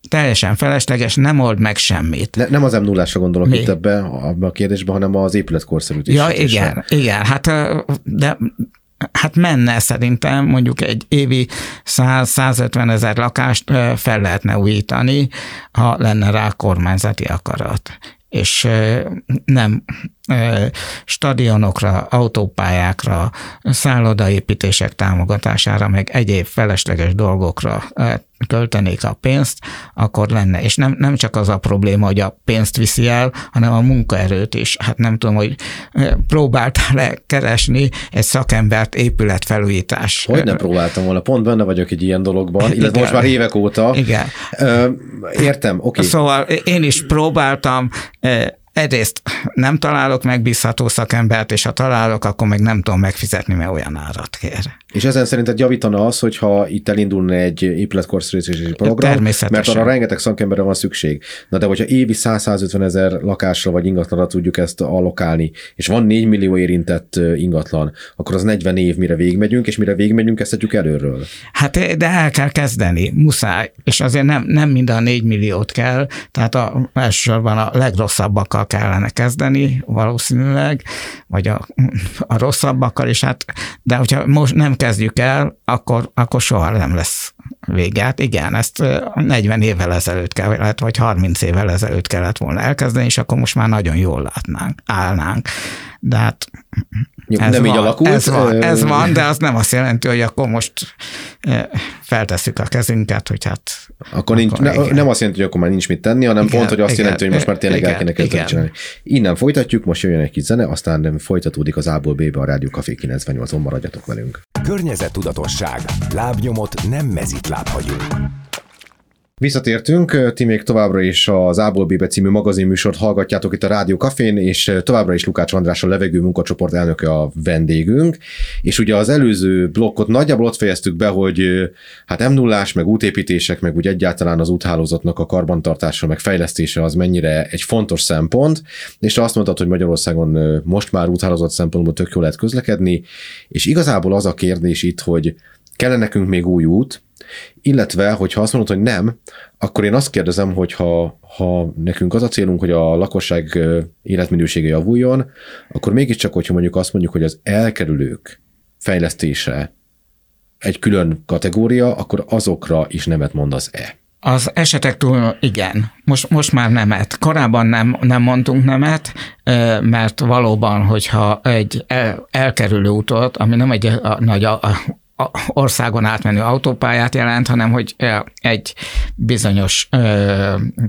Teljesen felesleges, nem old meg semmit. Ne, nem az em nullásra gondolok Mi? Itt ebben a kérdésben, hanem az épületkorszerűtésre. Ja, igen, igen, hát de... Hát menne szerintem, mondjuk egy évi száz-százötven ezer lakást fel lehetne újítani, ha lenne rá kormányzati akarat. És nem stadionokra, autópályákra, szállodaépítések támogatására, meg egyéb felesleges dolgokra költenék a pénzt, akkor lenne. És nem, nem csak az a probléma, hogy a pénzt viszi el, hanem a munkaerőt is. Hát nem tudom, hogy próbáltál-e keresni egy szakembert épületfelújítás. Hogy nem próbáltam volna, pont benne vagyok egy ilyen dologban, illetve igen, most már évek óta. Igen. Értem, oké. Okay. Szóval én is próbáltam Egyrészt nem találok megbízható szakembert, és ha találok, akkor még nem tudom megfizetni, mert olyan árat kér. És ezen szerinted javítana az, hogyha itt elindulna egy épületkorszerűsítési program, mert arra rengeteg szakemberre van szükség. Na de hogyha évi száz-százötven ezer lakásra vagy ingatlanra tudjuk ezt allokálni, és van négy millió érintett ingatlan, akkor az negyven év, mire végigmegyünk, és mire végigmegyünk, kezdhetjük előről. Hát de el kell kezdeni, muszáj, és azért nem, nem minden négy milliót kell, tehát a, elsősorban a legrosszabbakkal kellene kezdeni, valószínűleg, vagy a, a rosszabbakkal, és hát, de hogyha most nem kezdjük el, akkor, akkor soha nem lesz vége. Hát igen, ezt negyven évvel ezelőtt kellett, vagy harminc évvel ezelőtt kellett volna elkezdeni, és akkor most már nagyon jól látnánk, állnánk. De hát Jó, ez, nem van, így alakult, ez, van, ez van, de az nem azt jelenti, hogy akkor most feltesszük a kezünket, hogy hát... Akkor, nincs, akkor ne, nem azt jelenti, hogy akkor már nincs mit tenni, hanem igen, pont, hogy azt igen, jelenti, hogy most már tényleg igen, el kéne kezdeni csinálni. Innen folytatjuk, most jön egy kis zene, aztán folytatódik az A-ból B-be a Rádió Café kilencvennyolcon, maradjatok velünk. Környezettudatosság. Lábnyomot nem mezitláb hagyunk. Visszatértünk, ti még továbbra is az A-ból B-be című magazinműsort hallgatjátok itt a Rádió Cafén, és továbbra is Lukács András, a Levegő Munkacsoport elnöke a vendégünk, és ugye az előző blokkot nagyjából ott fejeztük be, hogy hát em nullás, meg útépítések, meg úgy egyáltalán az úthálózatnak a karbantartása, meg fejlesztése az mennyire egy fontos szempont, és azt mondtad, hogy Magyarországon most már úthálózat szempontból tök jól lehet közlekedni, és igazából az a kérdés itt, hogy kellene nekünk még új út, illetve, hogyha azt mondod, hogy nem, akkor én azt kérdezem, hogy ha, ha nekünk az a célunk, hogy a lakosság életminősége javuljon, akkor mégiscsak, hogyha mondjuk azt mondjuk, hogy az elkerülők fejlesztése egy külön kategória, akkor azokra is nemet mondasz-e? Az esetek túl igen. Most, most már nemet. Korábban nem, nem mondtunk nemet, mert valóban, hogyha egy el, elkerülő utat, ami nem egy a, nagy a, a, országon átmenő autópályát jelent, hanem hogy egy bizonyos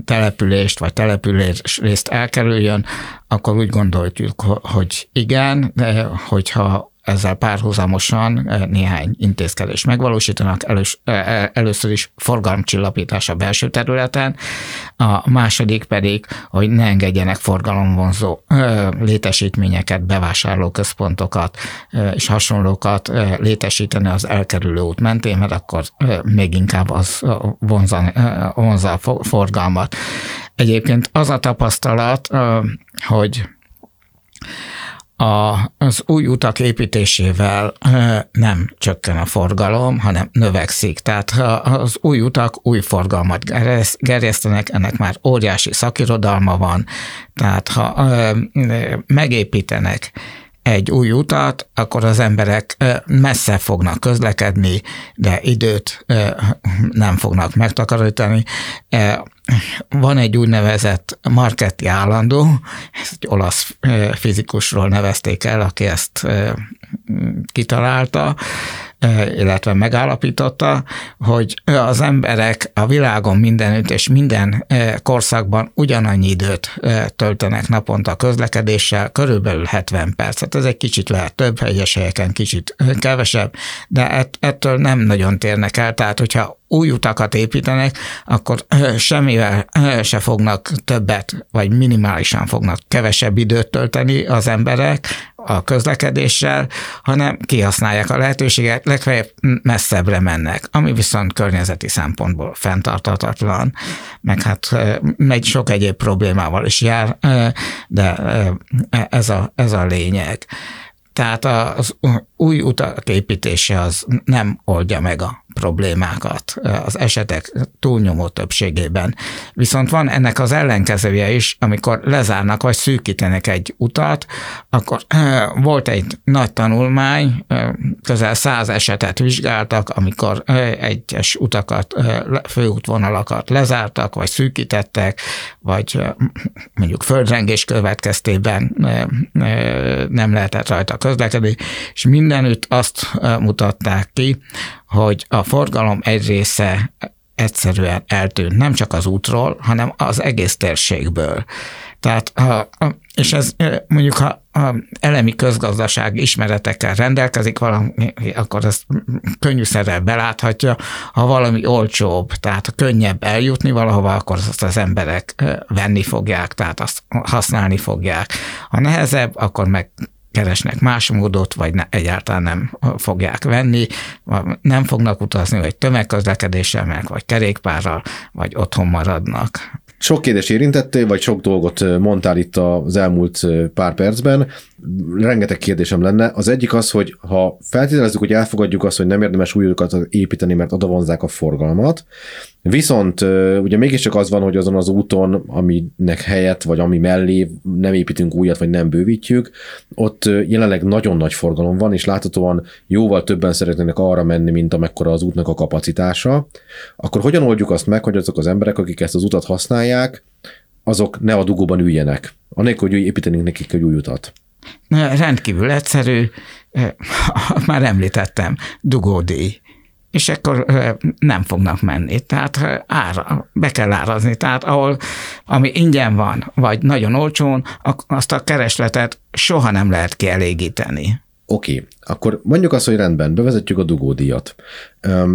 települést vagy település részt elkerüljön, akkor úgy gondoljuk, hogy igen, de hogyha ezzel párhuzamosan néhány intézkedést megvalósítanak, elős, először is forgalomcsillapítás a belső területen, a második pedig, hogy ne engedjenek forgalomvonzó létesítményeket, bevásárlóközpontokat és hasonlókat létesíteni az elkerülő út mentén, mert akkor még inkább az vonza, vonza a forgalmat. Egyébként az a tapasztalat, hogy A, az új utak építésével nem csökken a forgalom, hanem növekszik. Tehát az új utak új forgalmat gerjesztenek, ennek már óriási szakirodalma van. Tehát ha megépítenek egy új utat, akkor az emberek messze fognak közlekedni, de időt nem fognak megtakarítani. Van egy úgynevezett Marchetti állandó, ezt egy olasz fizikusról nevezték el, aki ezt kitalálta, illetve megállapította, hogy az emberek a világon mindenütt és minden korszakban ugyanannyi időt töltenek naponta közlekedéssel, körülbelül hetven percet. Ez egy kicsit lehet több, egyes helyeken kicsit kevesebb, de ettől nem nagyon térnek el, tehát hogyha új utakat építenek, akkor semmivel se fognak többet, vagy minimálisan fognak kevesebb időt tölteni az emberek a közlekedéssel, hanem kihasználják a lehetőséget, legfeljebb messzebbre mennek, ami viszont környezeti szempontból fenntarthatatlan, meg hát meg sok egyéb problémával is jár, de ez a, ez a lényeg. Tehát az új utak építése az nem oldja meg a problémákat az esetek túlnyomó többségében. Viszont van ennek az ellenkezője is, amikor lezárnak vagy szűkítenek egy utat, akkor volt egy nagy tanulmány, közel száz esetet vizsgáltak, amikor egyes utakat, főútvonalakat lezártak, vagy szűkítettek, vagy mondjuk földrengés következtében nem lehetett rajta közlekedni, és mindenütt azt mutatták ki, hogy a forgalom egy része egyszerűen eltűnt, nem csak az útról, hanem az egész térségből. Tehát, ha, és ez mondjuk, ha, ha elemi közgazdaság ismeretekkel rendelkezik valami, akkor ezt könnyűszerrel beláthatja, ha valami olcsóbb, tehát könnyebb eljutni valahova, akkor azt az emberek venni fogják, tehát azt használni fogják. Ha nehezebb, akkor meg keresnek más módot, vagy ne, egyáltalán nem fogják venni, nem fognak utazni, vagy tömegközlekedéssel meg, vagy kerékpárral, vagy otthon maradnak. Sok kérdést érintettél, vagy sok dolgot mondtál itt az elmúlt pár percben. Rengeteg kérdésem lenne. Az egyik az, hogy ha feltételezzük, hogy elfogadjuk azt, hogy nem érdemes új utakat építeni, mert oda vonzzák a forgalmat, viszont ugye mégiscsak az van, hogy azon az úton, aminek helyett, vagy ami mellé nem építünk újat, vagy nem bővítjük, ott jelenleg nagyon nagy forgalom van, és láthatóan jóval többen szeretnének arra menni, mint amekkora az útnak a kapacitása. Akkor hogyan oldjuk azt meg, hogy azok az emberek, akik ezt az utat használják, azok ne a dugóban üljenek, anélkül, hogy építenénk nekik egy új utat? Rendkívül egyszerű, már említettem, dugódíj. És akkor nem fognak menni. Tehát ára, be kell árazni. Tehát ahol, ami ingyen van, vagy nagyon olcsón, azt a keresletet soha nem lehet kielégíteni. Oké, okay. Akkor mondjuk azt, hogy rendben, bevezetjük a dugódíjat.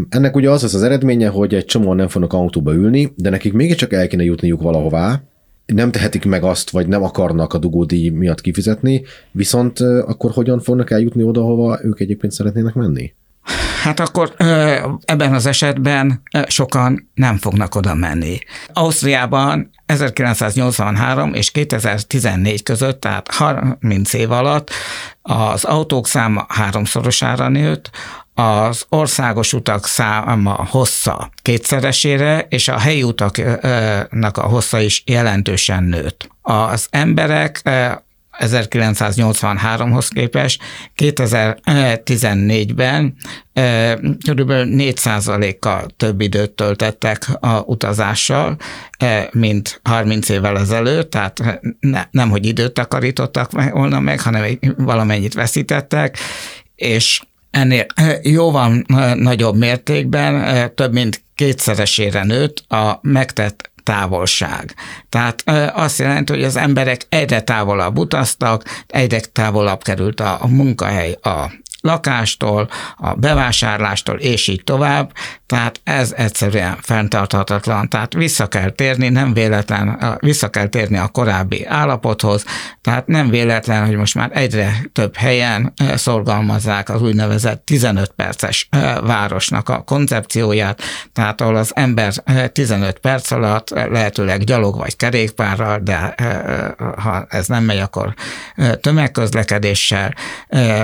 Ennek ugye az lesz az eredménye, hogy egy csomóan nem fognak autóba ülni, de nekik mégiscsak el kéne jutniuk valahová, nem tehetik meg azt, vagy nem akarnak a dugódíj miatt kifizetni, viszont akkor hogyan fognak eljutni oda, hova ők egyébként szeretnének menni? Hát akkor ebben az esetben sokan nem fognak oda menni. Ausztriában ezerkilencszáznyolcvanhárom és kétezer-tizennégy között, tehát harminc év alatt az autók száma háromszorosára nőtt, az országos utak száma hossza kétszeresére, és a helyi utaknak a hossza is jelentősen nőtt. Az emberek ezerkilencszáznyolcvanháromhoz képest kétezer-tizennégyben kb. négy százalékkal több időt töltettek a utazással, mint harminc évvel ezelőtt, tehát ne, nem, hogy időt takarítottak volna meg, hanem valamennyit veszítettek, és ennél jóval nagyobb mértékben több mint kétszeresére nőtt a megtett távolság. Tehát azt jelenti, hogy az emberek egyre távolabb utaztak, egyre távolabb került a munkahely a lakástól, a bevásárlástól, és így tovább, tehát ez egyszerűen fenntarthatatlan, tehát vissza kell térni, nem véletlen, vissza kell térni a korábbi állapothoz, tehát nem véletlen, hogy most már egyre több helyen szorgalmazzák az úgynevezett tizenöt perces városnak a koncepcióját, tehát ahol az ember tizenöt perc alatt lehetőleg gyalog vagy kerékpárral, de ha ez nem megy, akkor tömegközlekedéssel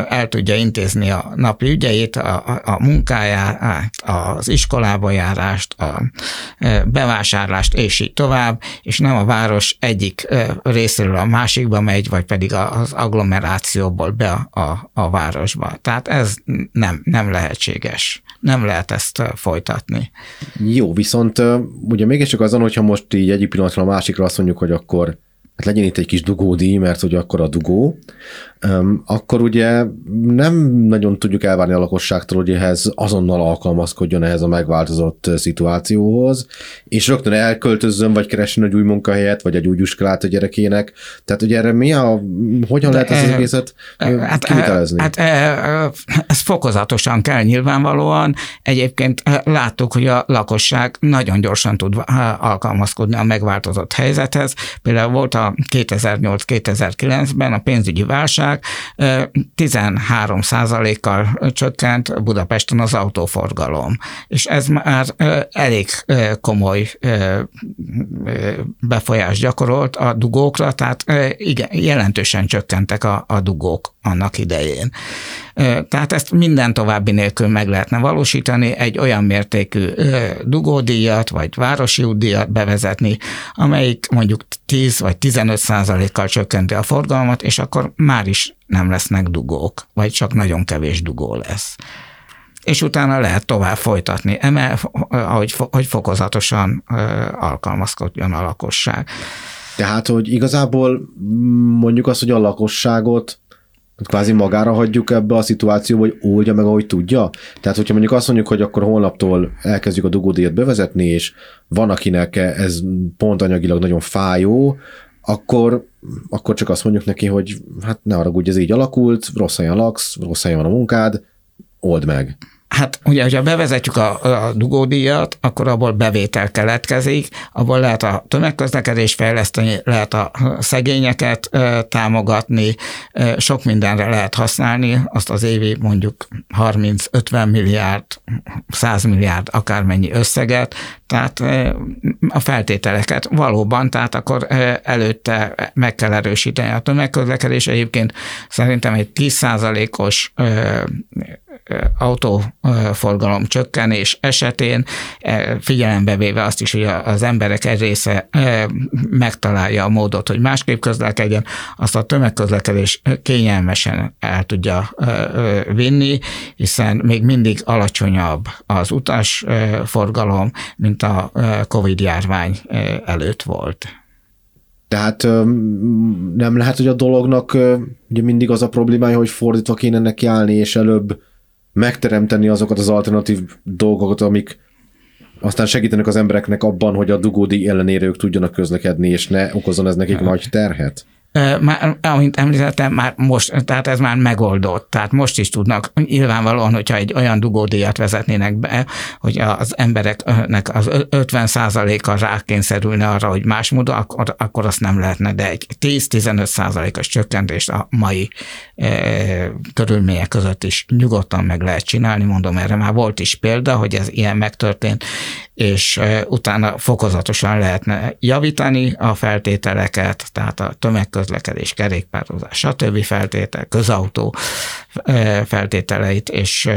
el tudja intézni a napi ügyeit, a, a munkáját, az iskolába járást, a bevásárlást, és így tovább, és nem a város egyik részéről a másikba megy, vagy pedig az agglomerációból be a, a városba. Tehát ez nem, nem lehetséges. Nem lehet ezt folytatni. Jó, viszont ugye mégiscsak azon, hogyha most így egyik pillanatra a másikra azt mondjuk, hogy akkor hát legyen itt egy kis dugódíj, mert hogy akkor a dugó, akkor ugye nem nagyon tudjuk elvárni a lakosságtól, hogy ehhez azonnal alkalmazkodjon ehhez a megváltozott szituációhoz, és rögtön elköltözzön, vagy keressen egy új munkahelyet, vagy egy új iskolát a gyerekének. Tehát ugye erre mi a, hogyan lehet ezt az egészet kivitelezni? Hát ez fokozatosan kell nyilvánvalóan. Egyébként láttuk, hogy a lakosság nagyon gyorsan tud alkalmazkodni a megváltozott helyzethez. Például volt a kétezer-nyolc kétezer-kilencben a pénzügyi válság, tizenhárom százalékkal csökkent Budapesten az autóforgalom. És ez már elég komoly befolyást gyakorolt a dugókra, tehát igen, jelentősen csökkentek a, a dugók annak idején. Tehát ezt minden további nélkül meg lehetne valósítani, egy olyan mértékű dugódíjat, vagy városi útdíjat bevezetni, amelyik mondjuk tíz vagy tizenöt százalékkal csökkenti a forgalmat, és akkor már is nem lesznek dugók, vagy csak nagyon kevés dugó lesz. És utána lehet tovább folytatni, emel, ahogy, hogy fokozatosan alkalmazkodjon a lakosság. Tehát, hogy igazából mondjuk azt, hogy a lakosságot kvázi magára hagyjuk ebbe a szituációba, hogy oldja meg, ahogy tudja. Tehát, hogyha mondjuk azt mondjuk, hogy akkor holnaptól elkezdjük a dugódíjat bevezetni, és van, akinek ez pont anyagilag nagyon fájó, akkor, akkor csak azt mondjuk neki, hogy hát ne haragudj, ez így alakult, rossz helyen laksz, rossz helyen van a munkád, old meg. Hát ugye, ha bevezetjük a, a dugódíjat, akkor abból bevétel keletkezik, abból lehet a tömegközlekedést fejleszteni, lehet a szegényeket ö, támogatni, ö, sok mindenre lehet használni, azt az évi mondjuk harminc-ötven milliárd, száz milliárd akármennyi összeget, tehát ö, a feltételeket valóban, tehát akkor ö, előtte meg kell erősíteni a tömegközlekedés. Egyébként szerintem egy tíz százalékos ö, autóforgalom csökkenés esetén, figyelembe véve azt is, hogy az emberek egy része megtalálja a módot, hogy másképp közlekedjen, azt a tömegközlekedés kényelmesen el tudja vinni, hiszen még mindig alacsonyabb az utasforgalom, mint a Covid-járvány előtt volt. Tehát nem lehet, hogy a dolognak ugye mindig az a problémája, hogy fordítva kéne neki állni, és előbb megteremteni azokat az alternatív dolgokat, amik aztán segítenek az embereknek abban, hogy a dugódi ellenére ők tudjanak közlekedni, és ne okozzon ez nekik nagy terhet? Már, amint említettem, már most, tehát ez már megoldott, tehát most is tudnak, nyilvánvalóan, hogyha egy olyan dugódíjat vezetnének be, hogy az embereknek az ötven százaléka rákényszerülne arra, hogy más módon, akkor, akkor azt nem lehetne, de egy tíz-tizenöt százalékos csökkentést a mai e, körülmények között is nyugodtan meg lehet csinálni, mondom, erre már volt is példa, hogy ez ilyen megtörtént, és e, utána fokozatosan lehetne javítani a feltételeket, tehát a tömegközlekedés, közlekedés, kerékpározás, stb. Feltétel, közautó feltételeit, és,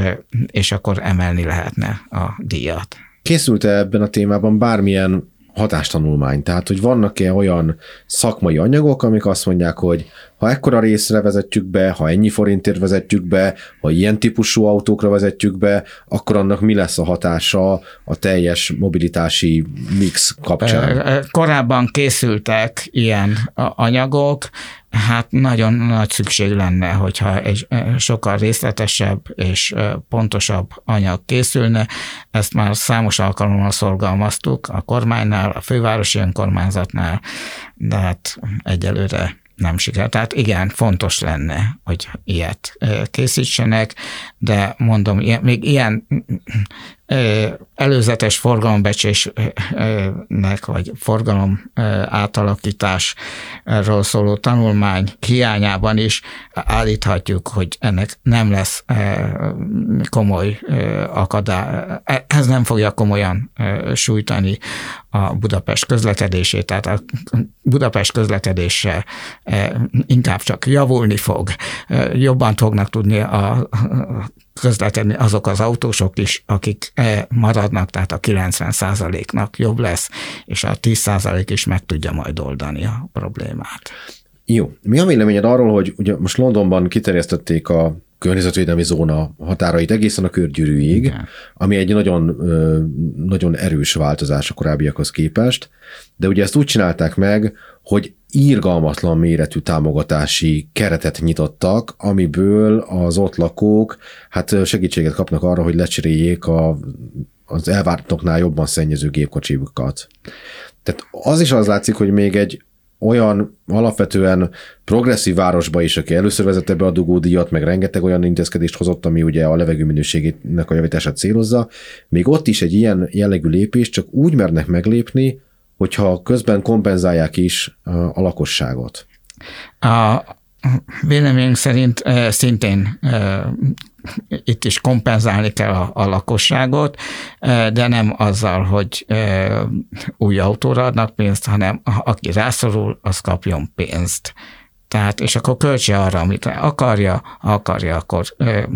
és akkor emelni lehetne a díjat. Készült-e ebben a témában bármilyen hatástanulmány? Tehát, hogy vannak-e olyan szakmai anyagok, amik azt mondják, hogy ha ekkora részre vezetjük be, ha ennyi forintért vezetjük be, ha ilyen típusú autókra vezetjük be, akkor annak mi lesz a hatása a teljes mobilitási mix kapcsán? Korábban készültek ilyen anyagok, hát nagyon nagy szükség lenne, hogyha egy sokkal részletesebb és pontosabb anyag készülne. Ezt már számos alkalommal szorgalmaztuk a kormánynál, a fővárosi önkormányzatnál, de hát egyelőre nem sikerült. Tehát igen, fontos lenne, hogy ilyet készítsenek, de mondom, még ilyen előzetes forgalombecsésnek, vagy forgalom átalakításról szóló tanulmány hiányában is állíthatjuk, hogy ennek nem lesz komoly akadály, ez nem fogja komolyan sújtani a Budapest közlekedését, tehát a Budapest közlekedése inkább csak javulni fog, jobban fognak tudni a közlekedni azok az autósok is, akik maradnak, tehát a kilencven százaléknak jobb lesz, és a tíz százalék is meg tudja majd oldani a problémát. Jó. Mi a véleményed arról, hogy ugye most Londonban kiterjesztették a környezetvédelmi zóna határait egészen a körgyűrűig, igen, ami egy nagyon, nagyon erős változás a korábbiakhoz képest, de ugye ezt úgy csinálták meg, hogy irgalmatlan méretű támogatási keretet nyitottak, amiből az ott lakók hát segítséget kapnak arra, hogy lecseréljék a, az elvártnoknál jobban szennyező gépkocsijukat. Tehát az is az látszik, hogy még egy olyan alapvetően progresszív városba is, aki először vezette be a dugódíjat, meg rengeteg olyan intézkedést hozott, ami ugye a levegő minőségének a javítását célozza, még ott is egy ilyen jellegű lépés csak úgy mernek meglépni, hogyha közben kompenzálják is a lakosságot. A véleményünk szerint szintén itt is kompenzálni kell a, a lakosságot, de nem azzal, hogy új autóra adnak pénzt, hanem aki rászorul, az kapjon pénzt. Tehát, és akkor költse arra, amit akarja, akarja, akkor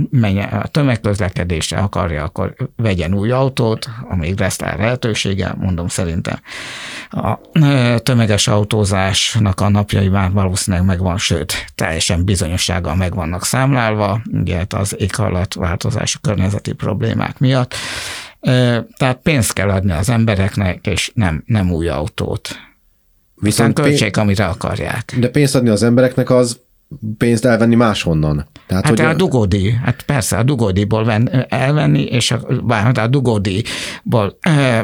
menjen a tömegközlekedésre, akarja, akkor vegyen új autót, amíg lesz rá lehetősége, mondom, szerintem a tömeges autózásnak a napjai már valószínűleg megvan, sőt, teljesen bizonyossággal megvannak számlálva, ugye az éghajlatváltozás, környezeti problémák miatt, tehát pénzt kell adni az embereknek, és nem, nem új autót. Viszont költség, amire akarják. De pénzt adni az embereknek, az pénzt elvenni máshonnan. Tehát, hát hogy a dugódíj, hát persze a dugódíjból ven, elvenni, és a, bár, a dugódíjból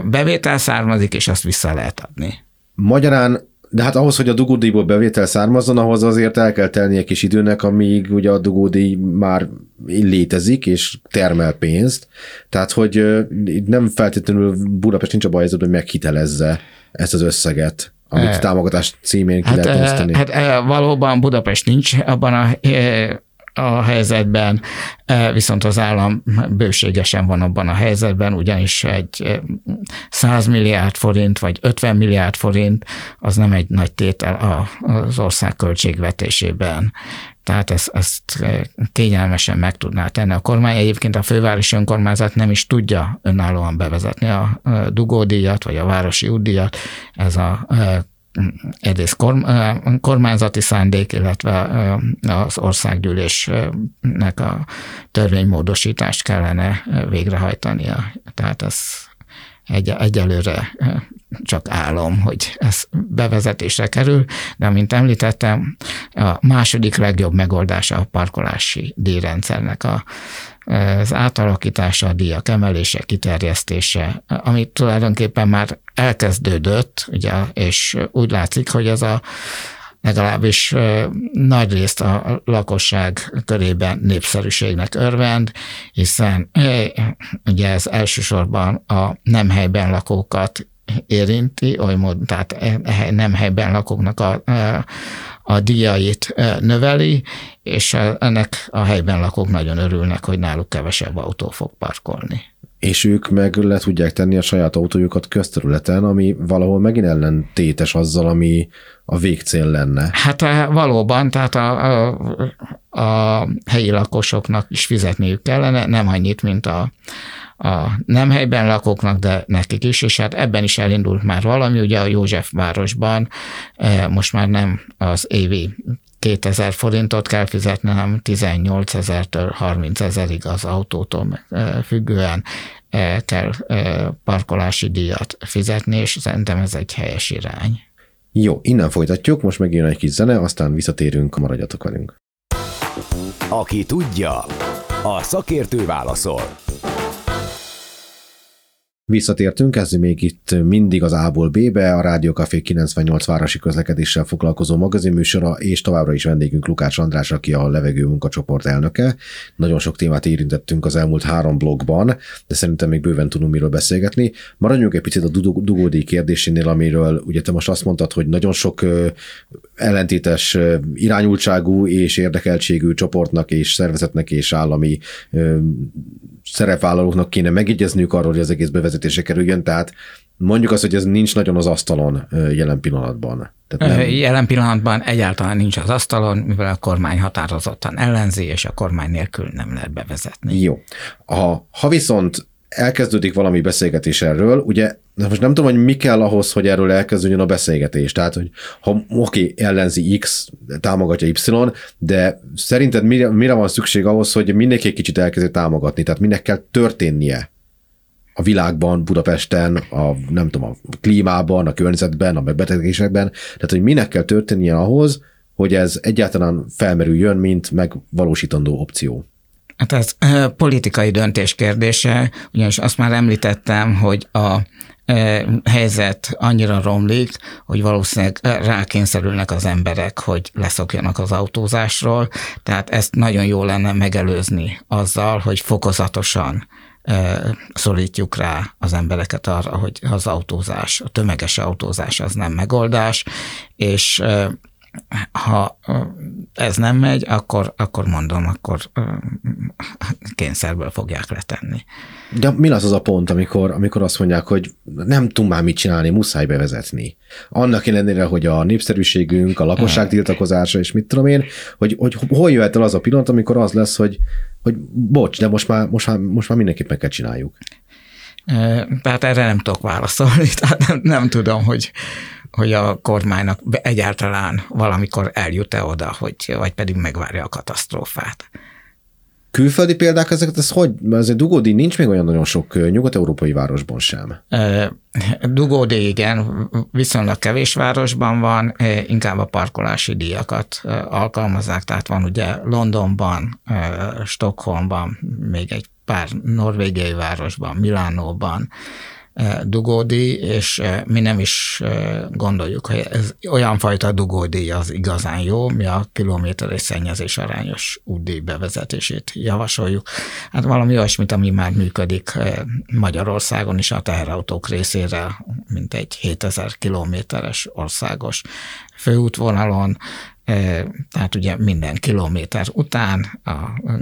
bevétel származik, és azt vissza lehet adni. Magyarán De hát ahhoz, hogy a dugódíjból bevétel származzon, ahhoz azért el kell tenni egy kis időnek, amíg ugye a dugódíj már létezik, és termel pénzt. Tehát, hogy nem feltétlenül Budapest nincs a baj, hogy meghitelezze ezt az összeget, amit e, támogatás címén ki hát, lehet osztani. Hát e, valóban Budapest nincs abban a, a helyzetben, viszont az állam bőségesen van abban a helyzetben, ugyanis egy száz milliárd forint, vagy ötven milliárd forint, az nem egy nagy tétel az ország költségvetésében. Tehát ezt, ezt kényelmesen meg tudná tenni a kormány. Egyébként a fővárosi önkormányzat nem is tudja önállóan bevezetni a dugódíjat, vagy a városi útdíjat. Ez a egyrészt kormányzati szándék, illetve az országgyűlésnek a törvénymódosítást kellene végrehajtania. Tehát ez egy, egyelőre csak álom, hogy ez bevezetésre kerül, de amint említettem, a második legjobb megoldása a parkolási díjrendszernek a, az átalakítása, a díjak emelése, kiterjesztése, amit tulajdonképpen már elkezdődött, ugye, és úgy látszik, hogy ez a legalábbis nagy részt a lakosság körében népszerűségnek örvend, hiszen ugye ez elsősorban a nem helyben lakókat érinti, oly módon, tehát nem helyben lakóknak a, a díjait növeli, és ennek a helyben lakók nagyon örülnek, hogy náluk kevesebb autó fog parkolni. És ők meg le tudják tenni a saját autójukat közterületen, ami valahol megint ellentétes azzal, ami a végcél lenne. Hát valóban, tehát a, a, a helyi lakosoknak is fizetniük kellene, nem annyit, mint a a nem helyben lakóknak, de nekik is, és hát ebben is elindult már valami, ugye a Józsefvárosban most már nem az évi kétezer forintot kell fizetni, hanem tizennyolcezertől harmincezerig az autótól függően kell parkolási díjat fizetni, és szerintem ez egy helyes irány. Jó, innen folytatjuk, most megjön egy kis zene, aztán visszatérünk, maradjatok velünk. Aki tudja, a szakértő válaszol. Visszatértünk, ez még itt mindig az A-ból B-be, a Rádió Café kilencvennyolc városi közlekedéssel foglalkozó magazinműsora, és továbbra is vendégünk Lukács András, aki a Levegő Munkacsoport elnöke. Nagyon sok témát érintettünk az elmúlt három blogban, de szerintem még bőven tudunk miről beszélgetni. Maradjunk egy picit a dugódíj kérdésénél, amiről ugye te most azt mondtad, hogy nagyon sok ellentétes irányultságú és érdekeltségű csoportnak és szervezetnek és állami szerepvállalóknak kéne megegyezniük arról, hogy az egész bevezetése kerüljön, tehát mondjuk azt, hogy ez nincs nagyon az asztalon jelen pillanatban. Tehát nem... Jelen pillanatban egyáltalán nincs az asztalon, mivel a kormány határozottan ellenzi, és a kormány nélkül nem lehet bevezetni. Jó. Ha, ha viszont elkezdődik valami beszélgetés erről, ugye most nem tudom, hogy mi kell ahhoz, hogy erről elkezdődjön a beszélgetés. Tehát, hogy ha oké, ellenzi X, támogatja Y, de szerinted mire, mire van szükség ahhoz, hogy mindenki egy kicsit elkezdje támogatni? Tehát minek kell történnie a világban, Budapesten, a, nem tudom, a klímában, a környezetben, a megbetegedésekben? Tehát, hogy minek kell történnie ahhoz, hogy ez egyáltalán felmerüljön, mint megvalósítandó opció? Hát ez politikai döntés kérdése, ugyanis azt már említettem, hogy a helyzet annyira romlik, hogy valószínűleg rákényszerülnek az emberek, hogy leszokjanak az autózásról, tehát ezt nagyon jó lenne megelőzni azzal, hogy fokozatosan szorítjuk rá az embereket arra, hogy az autózás, a tömeges autózás az nem megoldás, és ha ez nem megy, akkor, akkor mondom, akkor kényszerből fogják letenni. De mi lesz az a pont, amikor, amikor azt mondják, hogy nem tudunk már mit csinálni, muszáj bevezetni? Annak ellenére, hogy a népszerűségünk, a lakosság tiltakozása, és mit tudom én, hogy, hogy hol jöhet el az a pillanat, amikor az lesz, hogy, hogy bocs, de most már, most már, most már mindenképp meg kell csináljuk. Tehát erre nem tudok válaszolni, tehát nem, nem tudom, hogy hogy a kormánynak egyáltalán valamikor eljut-e oda, hogy, vagy pedig megvárja a katasztrófát. Külföldi példák ezeket, ez hogy? Ez egy dugódíj nincs még olyan nagyon sok nyugat-európai városban sem. Dugódíj igen, viszonylag kevés városban van, inkább a parkolási díjakat alkalmazzák, tehát van ugye Londonban, Stockholmban, még egy pár norvégiai városban, Milánóban, dugódíj, és mi nem is gondoljuk, hogy ez olyan fajta dugódíj az igazán jó, mi a kilométeres szennyezés arányos útdíj bevezetését javasoljuk. Hát valami olyasmit, ami már működik Magyarországon is a teherautók részére, mint egy hétezer kilométeres országos főútvonalon, tehát ugye minden kilométer után a,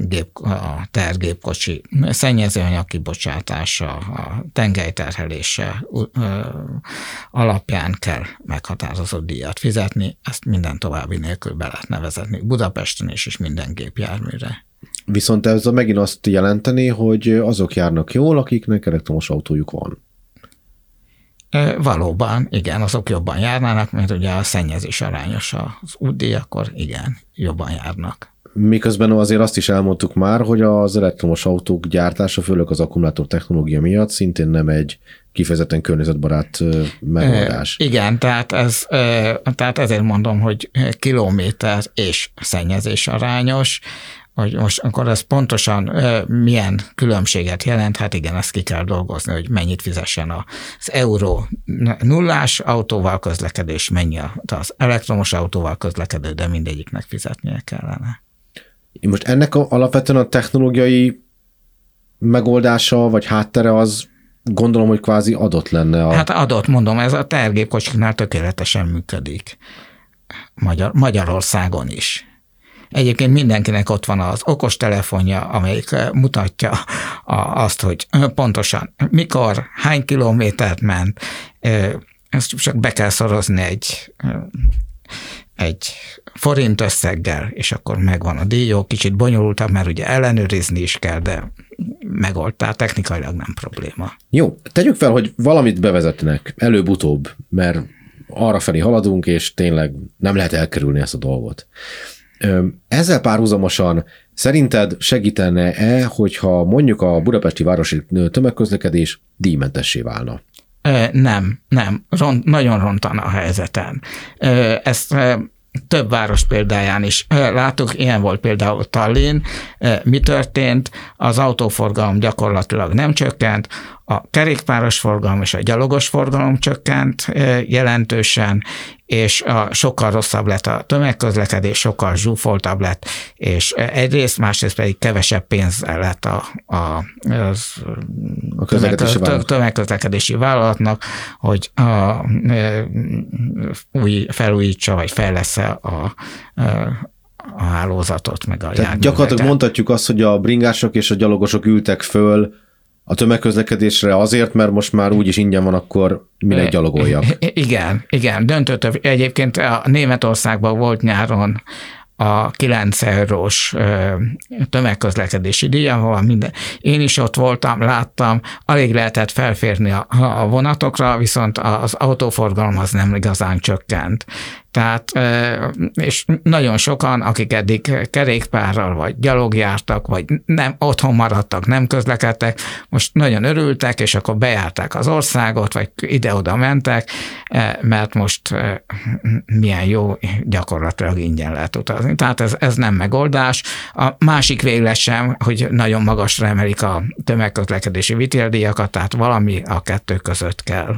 gép, a tehergépkocsi szennyezőanyag kibocsátása, a tengelyterhelése alapján kell meghatározott díjat fizetni, ezt minden további nélkül be lehet nevezetni Budapesten is, és minden gépjárműre. Viszont ez megint azt jelenteni, hogy azok járnak jól, akiknek elektromos autójuk van. Valóban, igen, azok jobban járnának, mert ugye a szennyezés arányos az útdíj, akkor igen, jobban járnak. Miközben azért azt is elmondtuk már, hogy az elektromos autók gyártása, főleg az akkumulátor technológia miatt szintén nem egy kifejezetten környezetbarát megoldás. Igen, tehát, ez, tehát ezért mondom, hogy kilométer és szennyezés arányos, hogy most akkor ez pontosan e, milyen különbséget jelent, hát igen, ezt ki kell dolgozni, hogy mennyit fizessen az euró nullás autóval közlekedés, mennyi az elektromos autóval közlekedő, de mindegyiknek fizetnie kellene. Most ennek a, alapvetően a technológiai megoldása, vagy háttere az, gondolom, hogy kvázi adott lenne. A... Hát adott, mondom, ez a tehergépkocsiknál tökéletesen működik. Magyar, Magyarországon is. Egyébként mindenkinek ott van az okostelefonja, amelyik mutatja azt, hogy pontosan mikor, hány kilométert ment, ezt csak be kell szorozni egy, egy forint összeggel, és akkor megvan a díj, jó, kicsit bonyolultabb, mert ugye ellenőrizni is kell, de megoldtál, technikailag nem probléma. Jó, tegyük fel, hogy valamit bevezetnek előbb-utóbb, mert arrafelé haladunk, és tényleg nem lehet elkerülni ezt a dolgot. Ezzel párhuzamosan szerinted segítene-e, hogyha mondjuk a budapesti városi tömegközlekedés díjmentessé válna? Nem, nem. Ront, nagyon rontana a helyzeten. Ezt több város példáján is láttuk, ilyen volt például Tallinn. Mi történt? Az autóforgalom gyakorlatilag nem csökkent, a kerékpáros forgalom és a gyalogos forgalom csökkent jelentősen, és a, sokkal rosszabb lett a tömegközlekedés, sokkal zsúfoltabb lett, és egyrészt, másrészt pedig kevesebb pénzzel lett a, a, az a közlekedési, tömeg, tömegközlekedési vállalatnak, hogy a, a, új, felújítsa vagy fejlesz-e a, a a hálózatot, meg a járműveket. Gyakorlatilag mondhatjuk azt, hogy a bringások és a gyalogosok ültek föl a tömegközlekedésre azért, mert most már úgyis ingyen van, akkor minek gyalogoljak. Igen, igen, döntő több. Egyébként a Németországban volt nyáron a kilenc eurós tömegközlekedési díj, ahol minden. Én is ott voltam, láttam, alig lehetett felférni a, a vonatokra, viszont az autóforgalom az nem igazán csökkent. Tehát, és nagyon sokan, akik eddig kerékpárral, vagy gyalog jártak, vagy nem, otthon maradtak, nem közlekedtek, most nagyon örültek, és akkor bejárták az országot, vagy ide-oda mentek, mert most milyen jó, gyakorlatilag ingyen lehet utazni. Tehát ez, ez nem megoldás. A másik véglet sem, hogy nagyon magasra emelik a tömegközlekedési vitéldíjakat, tehát valami a kettő között kell.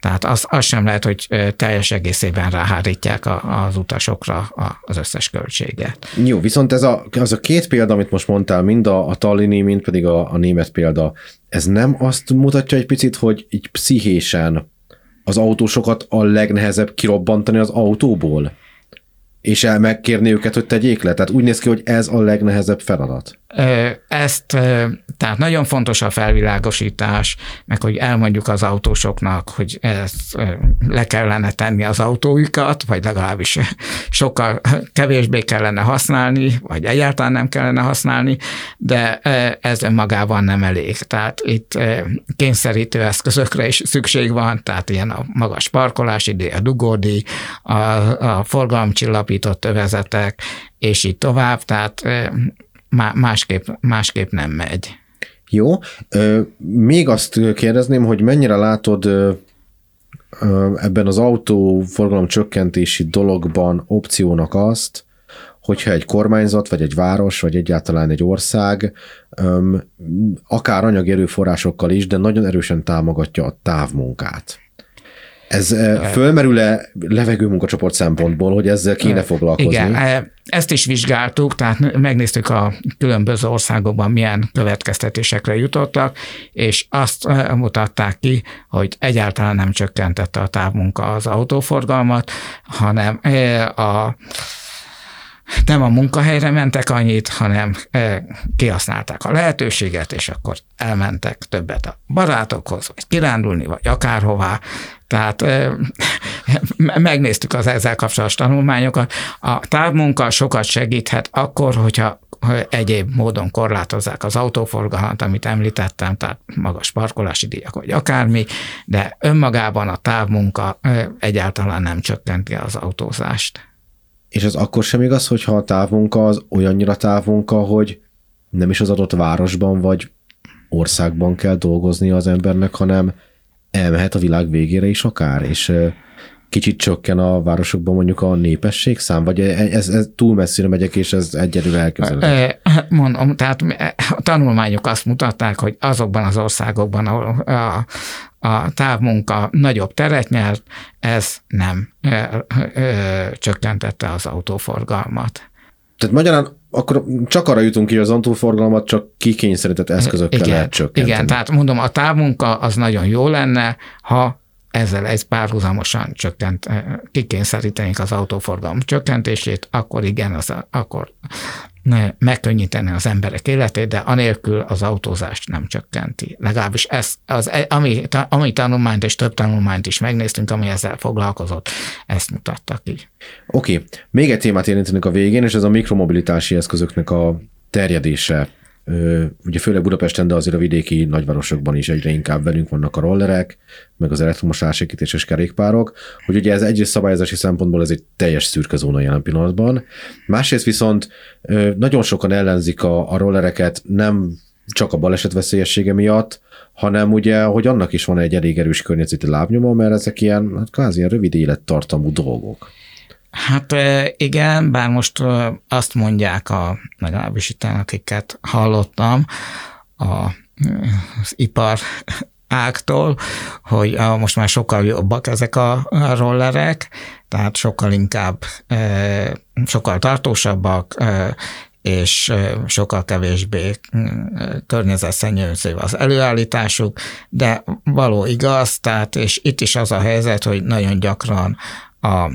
Tehát az, az sem lehet, hogy teljes egészében ráhárítják a, az utasokra a, az összes költséget. Jó, viszont ez a, az a két példa, amit most mondtál, mind a, a tallini, mind pedig a, a német példa, ez nem azt mutatja egy picit, hogy így pszichésen az autósokat a legnehezebb kirobbantani az autóból? És el megkérni őket, hogy tegyék le? Tehát úgy néz ki, hogy ez a legnehezebb feladat. Ezt, tehát nagyon fontos a felvilágosítás, meg hogy elmondjuk az autósoknak, hogy ezt le kellene tenni az autóikat, vagy legalábbis sokkal kevésbé kellene használni, vagy egyáltalán nem kellene használni, de ez önmagában nem elég. Tehát itt kényszerítő eszközökre is szükség van, tehát ilyen a magas parkolás idő, a dugódíj, a, a forgalomcsillapítás, övezetek, és így tovább, tehát másképp, másképp nem megy. Jó. Még azt kérdezném, hogy mennyire látod ebben az autóforgalom csökkentési dologban opciónak azt, hogyha egy kormányzat, vagy egy város, vagy egyáltalán egy ország akár anyagi erőforrásokkal is, de nagyon erősen támogatja a távmunkát. Ez fölmerül-e Levegő Munkacsoport szempontból, hogy ezzel kéne foglalkozni? Igen, ezt is vizsgáltuk, tehát megnéztük a különböző országokban milyen következtetésekre jutottak, és azt mutatták ki, hogy egyáltalán nem csökkentette a távmunka az autóforgalmat, hanem a nem a munkahelyre mentek annyit, hanem kihasználták a lehetőséget, és akkor elmentek többet a barátokhoz, vagy kirándulni, vagy akárhová. Tehát megnéztük az ezzel kapcsolatos tanulmányokat. A távmunka sokat segíthet akkor, hogyha egyéb módon korlátozzák az autóforgalmat, amit említettem, tehát magas parkolási díjak, vagy akármi, de önmagában a távmunka egyáltalán nem csökkenti az autózást. És ez akkor sem igaz, hogyha a távmunka az olyannyira távmunka, hogy nem is az adott városban vagy országban kell dolgozni az embernek, hanem elmehet a világ végére is akár, és kicsit csökken a városokban mondjuk a népességszám, vagy ez, ez túl messzire megyek, és ez egyedül elképzelhető. Mondom, tehát a tanulmányok azt mutatták, hogy azokban az országokban, ahol a, a távmunka nagyobb teret nyert, ez nem ö, ö, csökkentette az autóforgalmat. Tehát magyarán akkor csak arra jutunk ki, hogy az autóforgalmat csak kikényszerített eszközökkel igen, lehet csökkenteni. Igen, tehát mondom, a távmunka az nagyon jó lenne, ha ezzel egy párhuzamosan csökkent, kikényszerítenék az autóforgalom csökkentését, akkor igen, az, akkor megkönnyíteni az emberek életét, de anélkül az autózást nem csökkenti. Legalábbis ez, az, ami, ami tanulmányt és több tanulmányt is megnéztünk, ami ezzel foglalkozott, ezt mutattak ki. Oké, okay. Még egy témát érintenek a végén, és ez a mikromobilitási eszközöknek a terjedése. Ugye főleg Budapesten, de azért a vidéki nagyvárosokban is egyre inkább velünk vannak a rollerek, meg az elektromos ársékítéses kerékpárok, hogy ugye ez egyrészt szabályozási szempontból ez egy teljes szürke zóna jelen pillanatban. Másrészt viszont nagyon sokan ellenzik a, a rollereket, nem csak a baleset veszélyessége miatt, hanem ugye, hogy annak is van egy elég erős környezeti lábnyoma, mert ezek ilyen, hát kvázi ilyen rövid élettartamú dolgok. Hát igen, bár most azt mondják, a, legalábbis itt, akiket hallottam a, az ipar ágtól, hogy a, most már sokkal jobbak ezek a rollerek, tehát sokkal inkább, sokkal tartósabbak, és sokkal kevésbé környezetszennyező az előállításuk, de való igaz, tehát és itt is az a helyzet, hogy nagyon gyakran a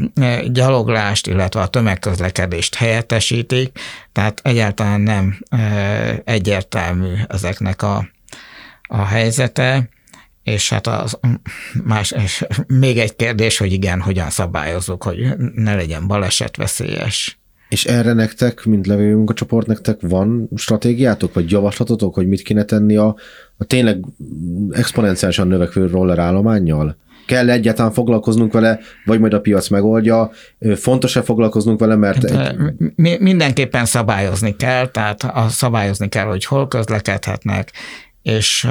gyaloglást, illetve a tömegközlekedést helyettesítik, tehát egyáltalán nem egyértelmű ezeknek a, a helyzete, és hát az más, és még egy kérdés, hogy igen, hogyan szabályozzuk, hogy ne legyen baleset veszélyes. És erre nektek, mint Levegő Munkacsoport, nektek van stratégiátok, vagy javaslatotok, hogy mit kéne tenni a, a tényleg exponenciálisan növekvő roller állománnyal? Kell egyáltalán foglalkoznunk vele, vagy majd a piac megoldja? Fontos-e foglalkoznunk vele, mert... Egy... Mindenképpen szabályozni kell, tehát szabályozni kell, hogy hol közlekedhetnek, és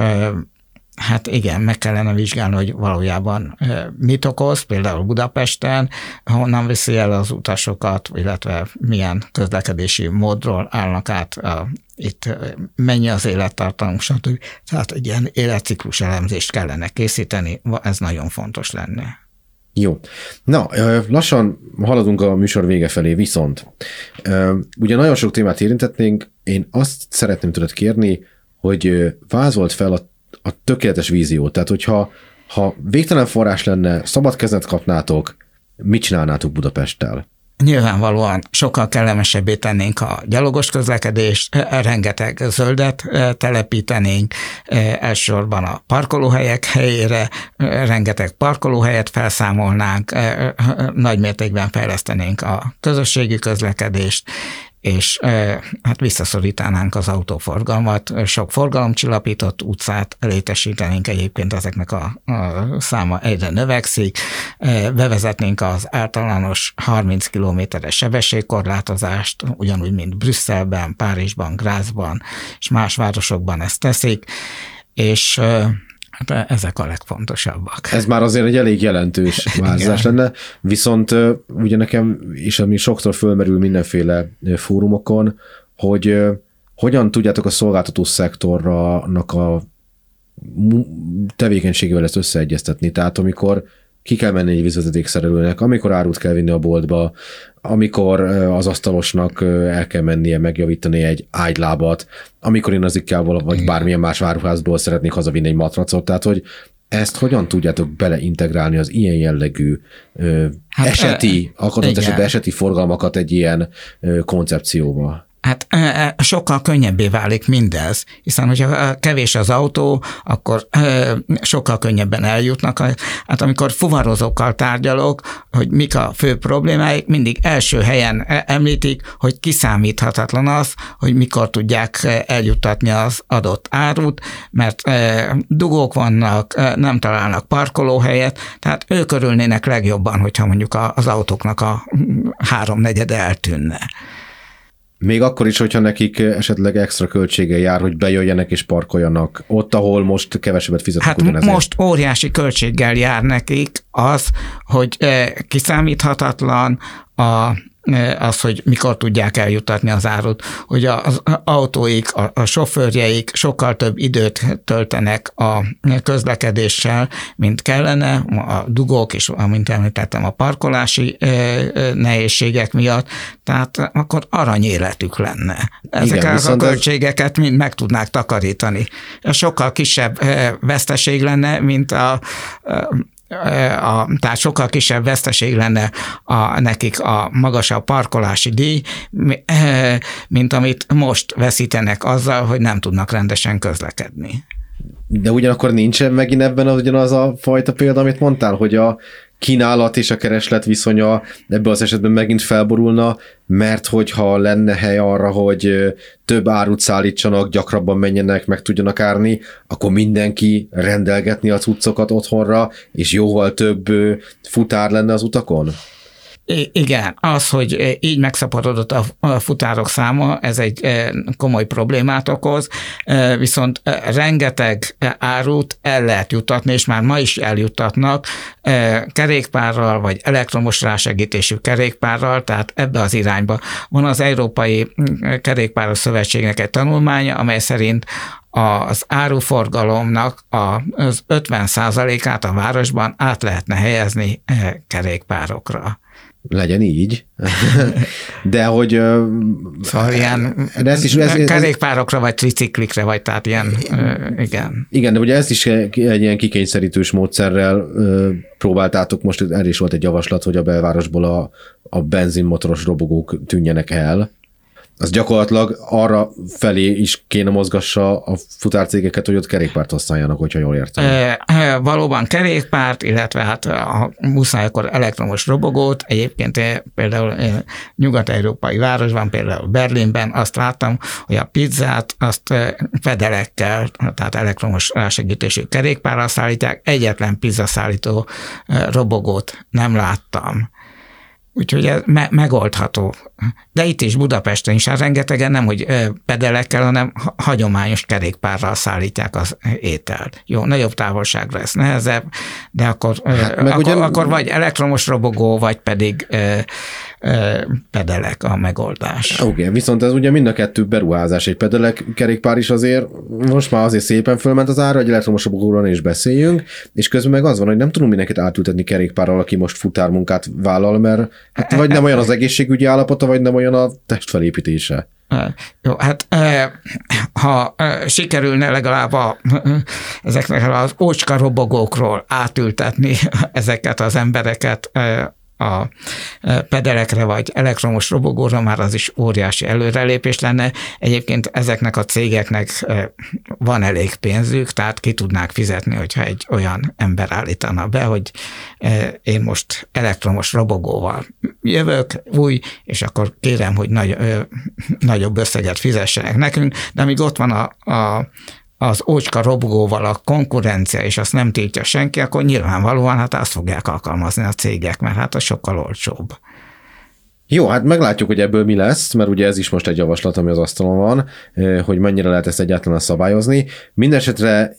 hát igen, meg kellene vizsgálni, hogy valójában mit okoz, például Budapesten, honnan viszi el az utasokat, illetve milyen közlekedési módról állnak át, itt mennyi az élettartalmunk, stb. Tehát egy ilyen életciklus elemzést kellene készíteni, ez nagyon fontos lenne. Jó. Na, lassan haladunk a műsor vége felé, viszont ugye nagyon sok témát érintetnénk, én azt szeretném tőled kérni, hogy vázolt fel a a tökéletes vízió. Tehát, hogyha ha végtelen forrás lenne, szabad kezet kapnátok, mit csinálnátok Budapesttel? Nyilvánvalóan sokkal kellemesebbé tennénk a gyalogos közlekedést, rengeteg zöldet telepítenénk, elsősorban a parkolóhelyek helyére, rengeteg parkolóhelyet felszámolnánk, nagy mértékben fejlesztenénk a közösségi közlekedést, és hát visszaszorítanánk az autóforgalmat, sok forgalomcsillapított utcát létesítenénk, egyébként ezeknek a, a száma egyre növekszik, bevezetnénk az általános harminc kilométeres sebességkorlátozást, ugyanúgy, mint Brüsszelben, Párizsban, Grazban és más városokban ezt teszik, és de ezek a legfontosabbak. Ez már azért egy elég jelentős változás lenne, viszont ugye nekem, és ami sokszor fölmerül mindenféle fórumokon, hogy Hogyan tudjátok a szolgáltató szektornak a tevékenységével ezt összeegyeztetni? Tehát amikor ki kell menni egy vízvezetékszerelőnek, amikor árut kell vinni a boltba, amikor az asztalosnak el kell mennie megjavítani egy ágylábat, amikor én az ikkeával vagy bármilyen más áruházból szeretnék hazavinni egy matracot, tehát hogy ezt hogyan tudjátok beleintegrálni az ilyen jellegű hát, eseti, akadott esetben eseti forgalmakat egy ilyen koncepcióba? Hát sokkal könnyebbé válik mindez, hiszen hogyha kevés az autó, akkor sokkal könnyebben eljutnak. Hát amikor fuvarozókkal tárgyalok, hogy mik a fő problémáik, mindig első helyen említik, hogy kiszámíthatatlan az, hogy mikor tudják eljuttatni az adott árut, mert dugók vannak, nem találnak parkolóhelyet, tehát ők örülnének legjobban, hogyha mondjuk az autóknak a háromnegyede eltűnne. Még akkor is, hogyha nekik esetleg extra költsége jár, hogy bejöjjenek és parkoljanak ott, ahol most kevesebbet fizetnek hát ugyanezért. Most óriási költséggel jár nekik az, hogy kiszámíthatatlan a, az, hogy mikor tudják eljuttatni az árut, hogy az autóik, a, a sofőrjeik sokkal több időt töltenek a közlekedéssel, mint kellene, a dugók és, amint említettem, a parkolási nehézségek miatt, tehát akkor arany életük lenne. Ezeket igen, a költségeket mind meg tudnák takarítani. Sokkal kisebb veszteség lenne, mint a A, tehát sokkal kisebb veszteség lenne a, nekik a magasabb parkolási díj, mint amit most veszítenek azzal, hogy nem tudnak rendesen közlekedni. De ugyanakkor nincsen megint ebben az, ugyanaz a fajta példa, amit mondtál, hogy a kínálat és a kereslet viszonya ebben az esetben megint felborulna, mert hogyha lenne hely arra, hogy több árut szállítsanak, gyakrabban menjenek, meg tudjanak árni, akkor mindenki rendelgetni a cuccokat otthonra, és jóval több futár lenne az utakon? Igen, az, hogy így megszaporodott a futárok száma, ez egy komoly problémát okoz, viszont rengeteg árut el lehet juttatni, és már ma is eljuttatnak kerékpárral, vagy elektromos rásegítésű kerékpárral, tehát ebbe az irányba. Van az Európai Kerékpáros Szövetségnek egy tanulmánya, amely szerint az áruforgalomnak az ötven százalékát a városban át lehetne helyezni kerékpárokra. Legyen így. De hogy... Szóval ilyen ez is, ez, kerékpárokra, vagy triciklikre, vagy tehát ilyen, igen. Igen, de ugye ezt is egy ilyen kikényszerítős módszerrel próbáltátok, most erre is volt egy javaslat, hogy a belvárosból a, a benzinmotoros robogók tűnjenek el. Az gyakorlatilag arra felé is kéne mozgassa a futárcégeket, hogy ott kerékpárt használjanak, hogyha jól értem. E, valóban kerékpárt, illetve hát a muszáj akkor elektromos robogót. Egyébként például nyugat-európai városban, például Berlinben azt láttam, hogy a pizzát azt fedelekkel, tehát elektromos rásegítésű kerékpárral szállítják. Egyetlen pizzaszállító robogót nem láttam. Úgyhogy ez me- megoldható. De itt is, Budapesten is, hát rengetegen nem, hogy pedelekkel, hanem hagyományos kerékpárral szállítják az ételt. Jó, nagyobb távolságra ez nehezebb, de akkor, hát, akkor, ugyan... akkor vagy elektromos robogó, vagy pedig ö, ö, pedelek a megoldás. Oké, okay, viszont ez ugye mind a kettő beruházás. Egy pedelek kerékpár is azért, most már azért szépen fölment az ára, egy elektromos robogóról is beszéljünk, és közben meg az van, hogy nem tudunk mindenkit átültetni kerékpárral, aki most futármunkát vállal, mert hát vagy nem olyan az egészségügyi állapota, vagy nem olyan a testfelépítése. Jó, hát ha sikerülne legalább a, ezeknek az ócska robogókról átültetni ezeket az embereket a pedelekre vagy elektromos robogóra, már az is óriási előrelépés lenne. Egyébként ezeknek a cégeknek van elég pénzük, tehát ki tudnák fizetni, hogyha egy olyan ember állítana be, hogy én most elektromos robogóval jövök, új, és akkor kérem, hogy nagy, nagyobb összeget fizessenek nekünk, de amíg ott van a, a az ócska robogóval a konkurencia, és azt nem tiltja senki, akkor nyilvánvalóan hát azt fogják alkalmazni a cégek, mert hát az sokkal olcsóbb. Jó, hát meglátjuk, hogy ebből mi lesz, mert ugye ez is most egy javaslat, ami az asztalon van, hogy mennyire lehet ezt egyáltalán szabályozni. Mindenesetre,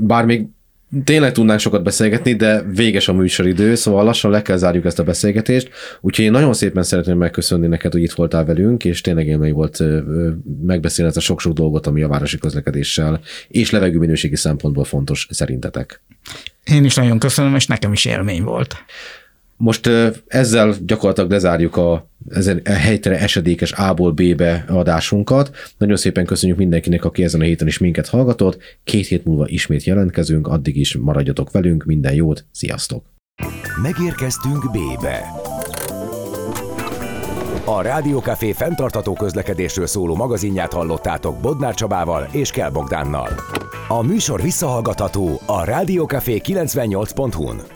bár még Tényleg tudnánk sokat beszélgetni, de véges a műsoridő, szóval lassan le kell zárjuk ezt a beszélgetést. Úgyhogy én nagyon szépen szeretném megköszönni neked, hogy itt voltál velünk, és tényleg élmény volt megbeszélni ezt a sok-sok dolgot, ami a városi közlekedéssel és levegőminőségi szempontból fontos szerintetek. Én is nagyon köszönöm, és nekem is élmény volt. Most ezzel gyakorlatilag lezárjuk a, a helytelen esedékes A-ból B-be adásunkat. Nagyon szépen köszönjük mindenkinek, aki ezen a héten is minket hallgatott. Két hét múlva ismét jelentkezünk, addig is maradjatok velünk, minden jót, sziasztok! Megérkeztünk B-be. A Rádió Café fenntartható közlekedésről szóló magazinját hallottátok Bodnár Csabával és Kel Bogdánnal. A műsor visszahallgatható a rádiócafé kilencvennyolc pont hu-n.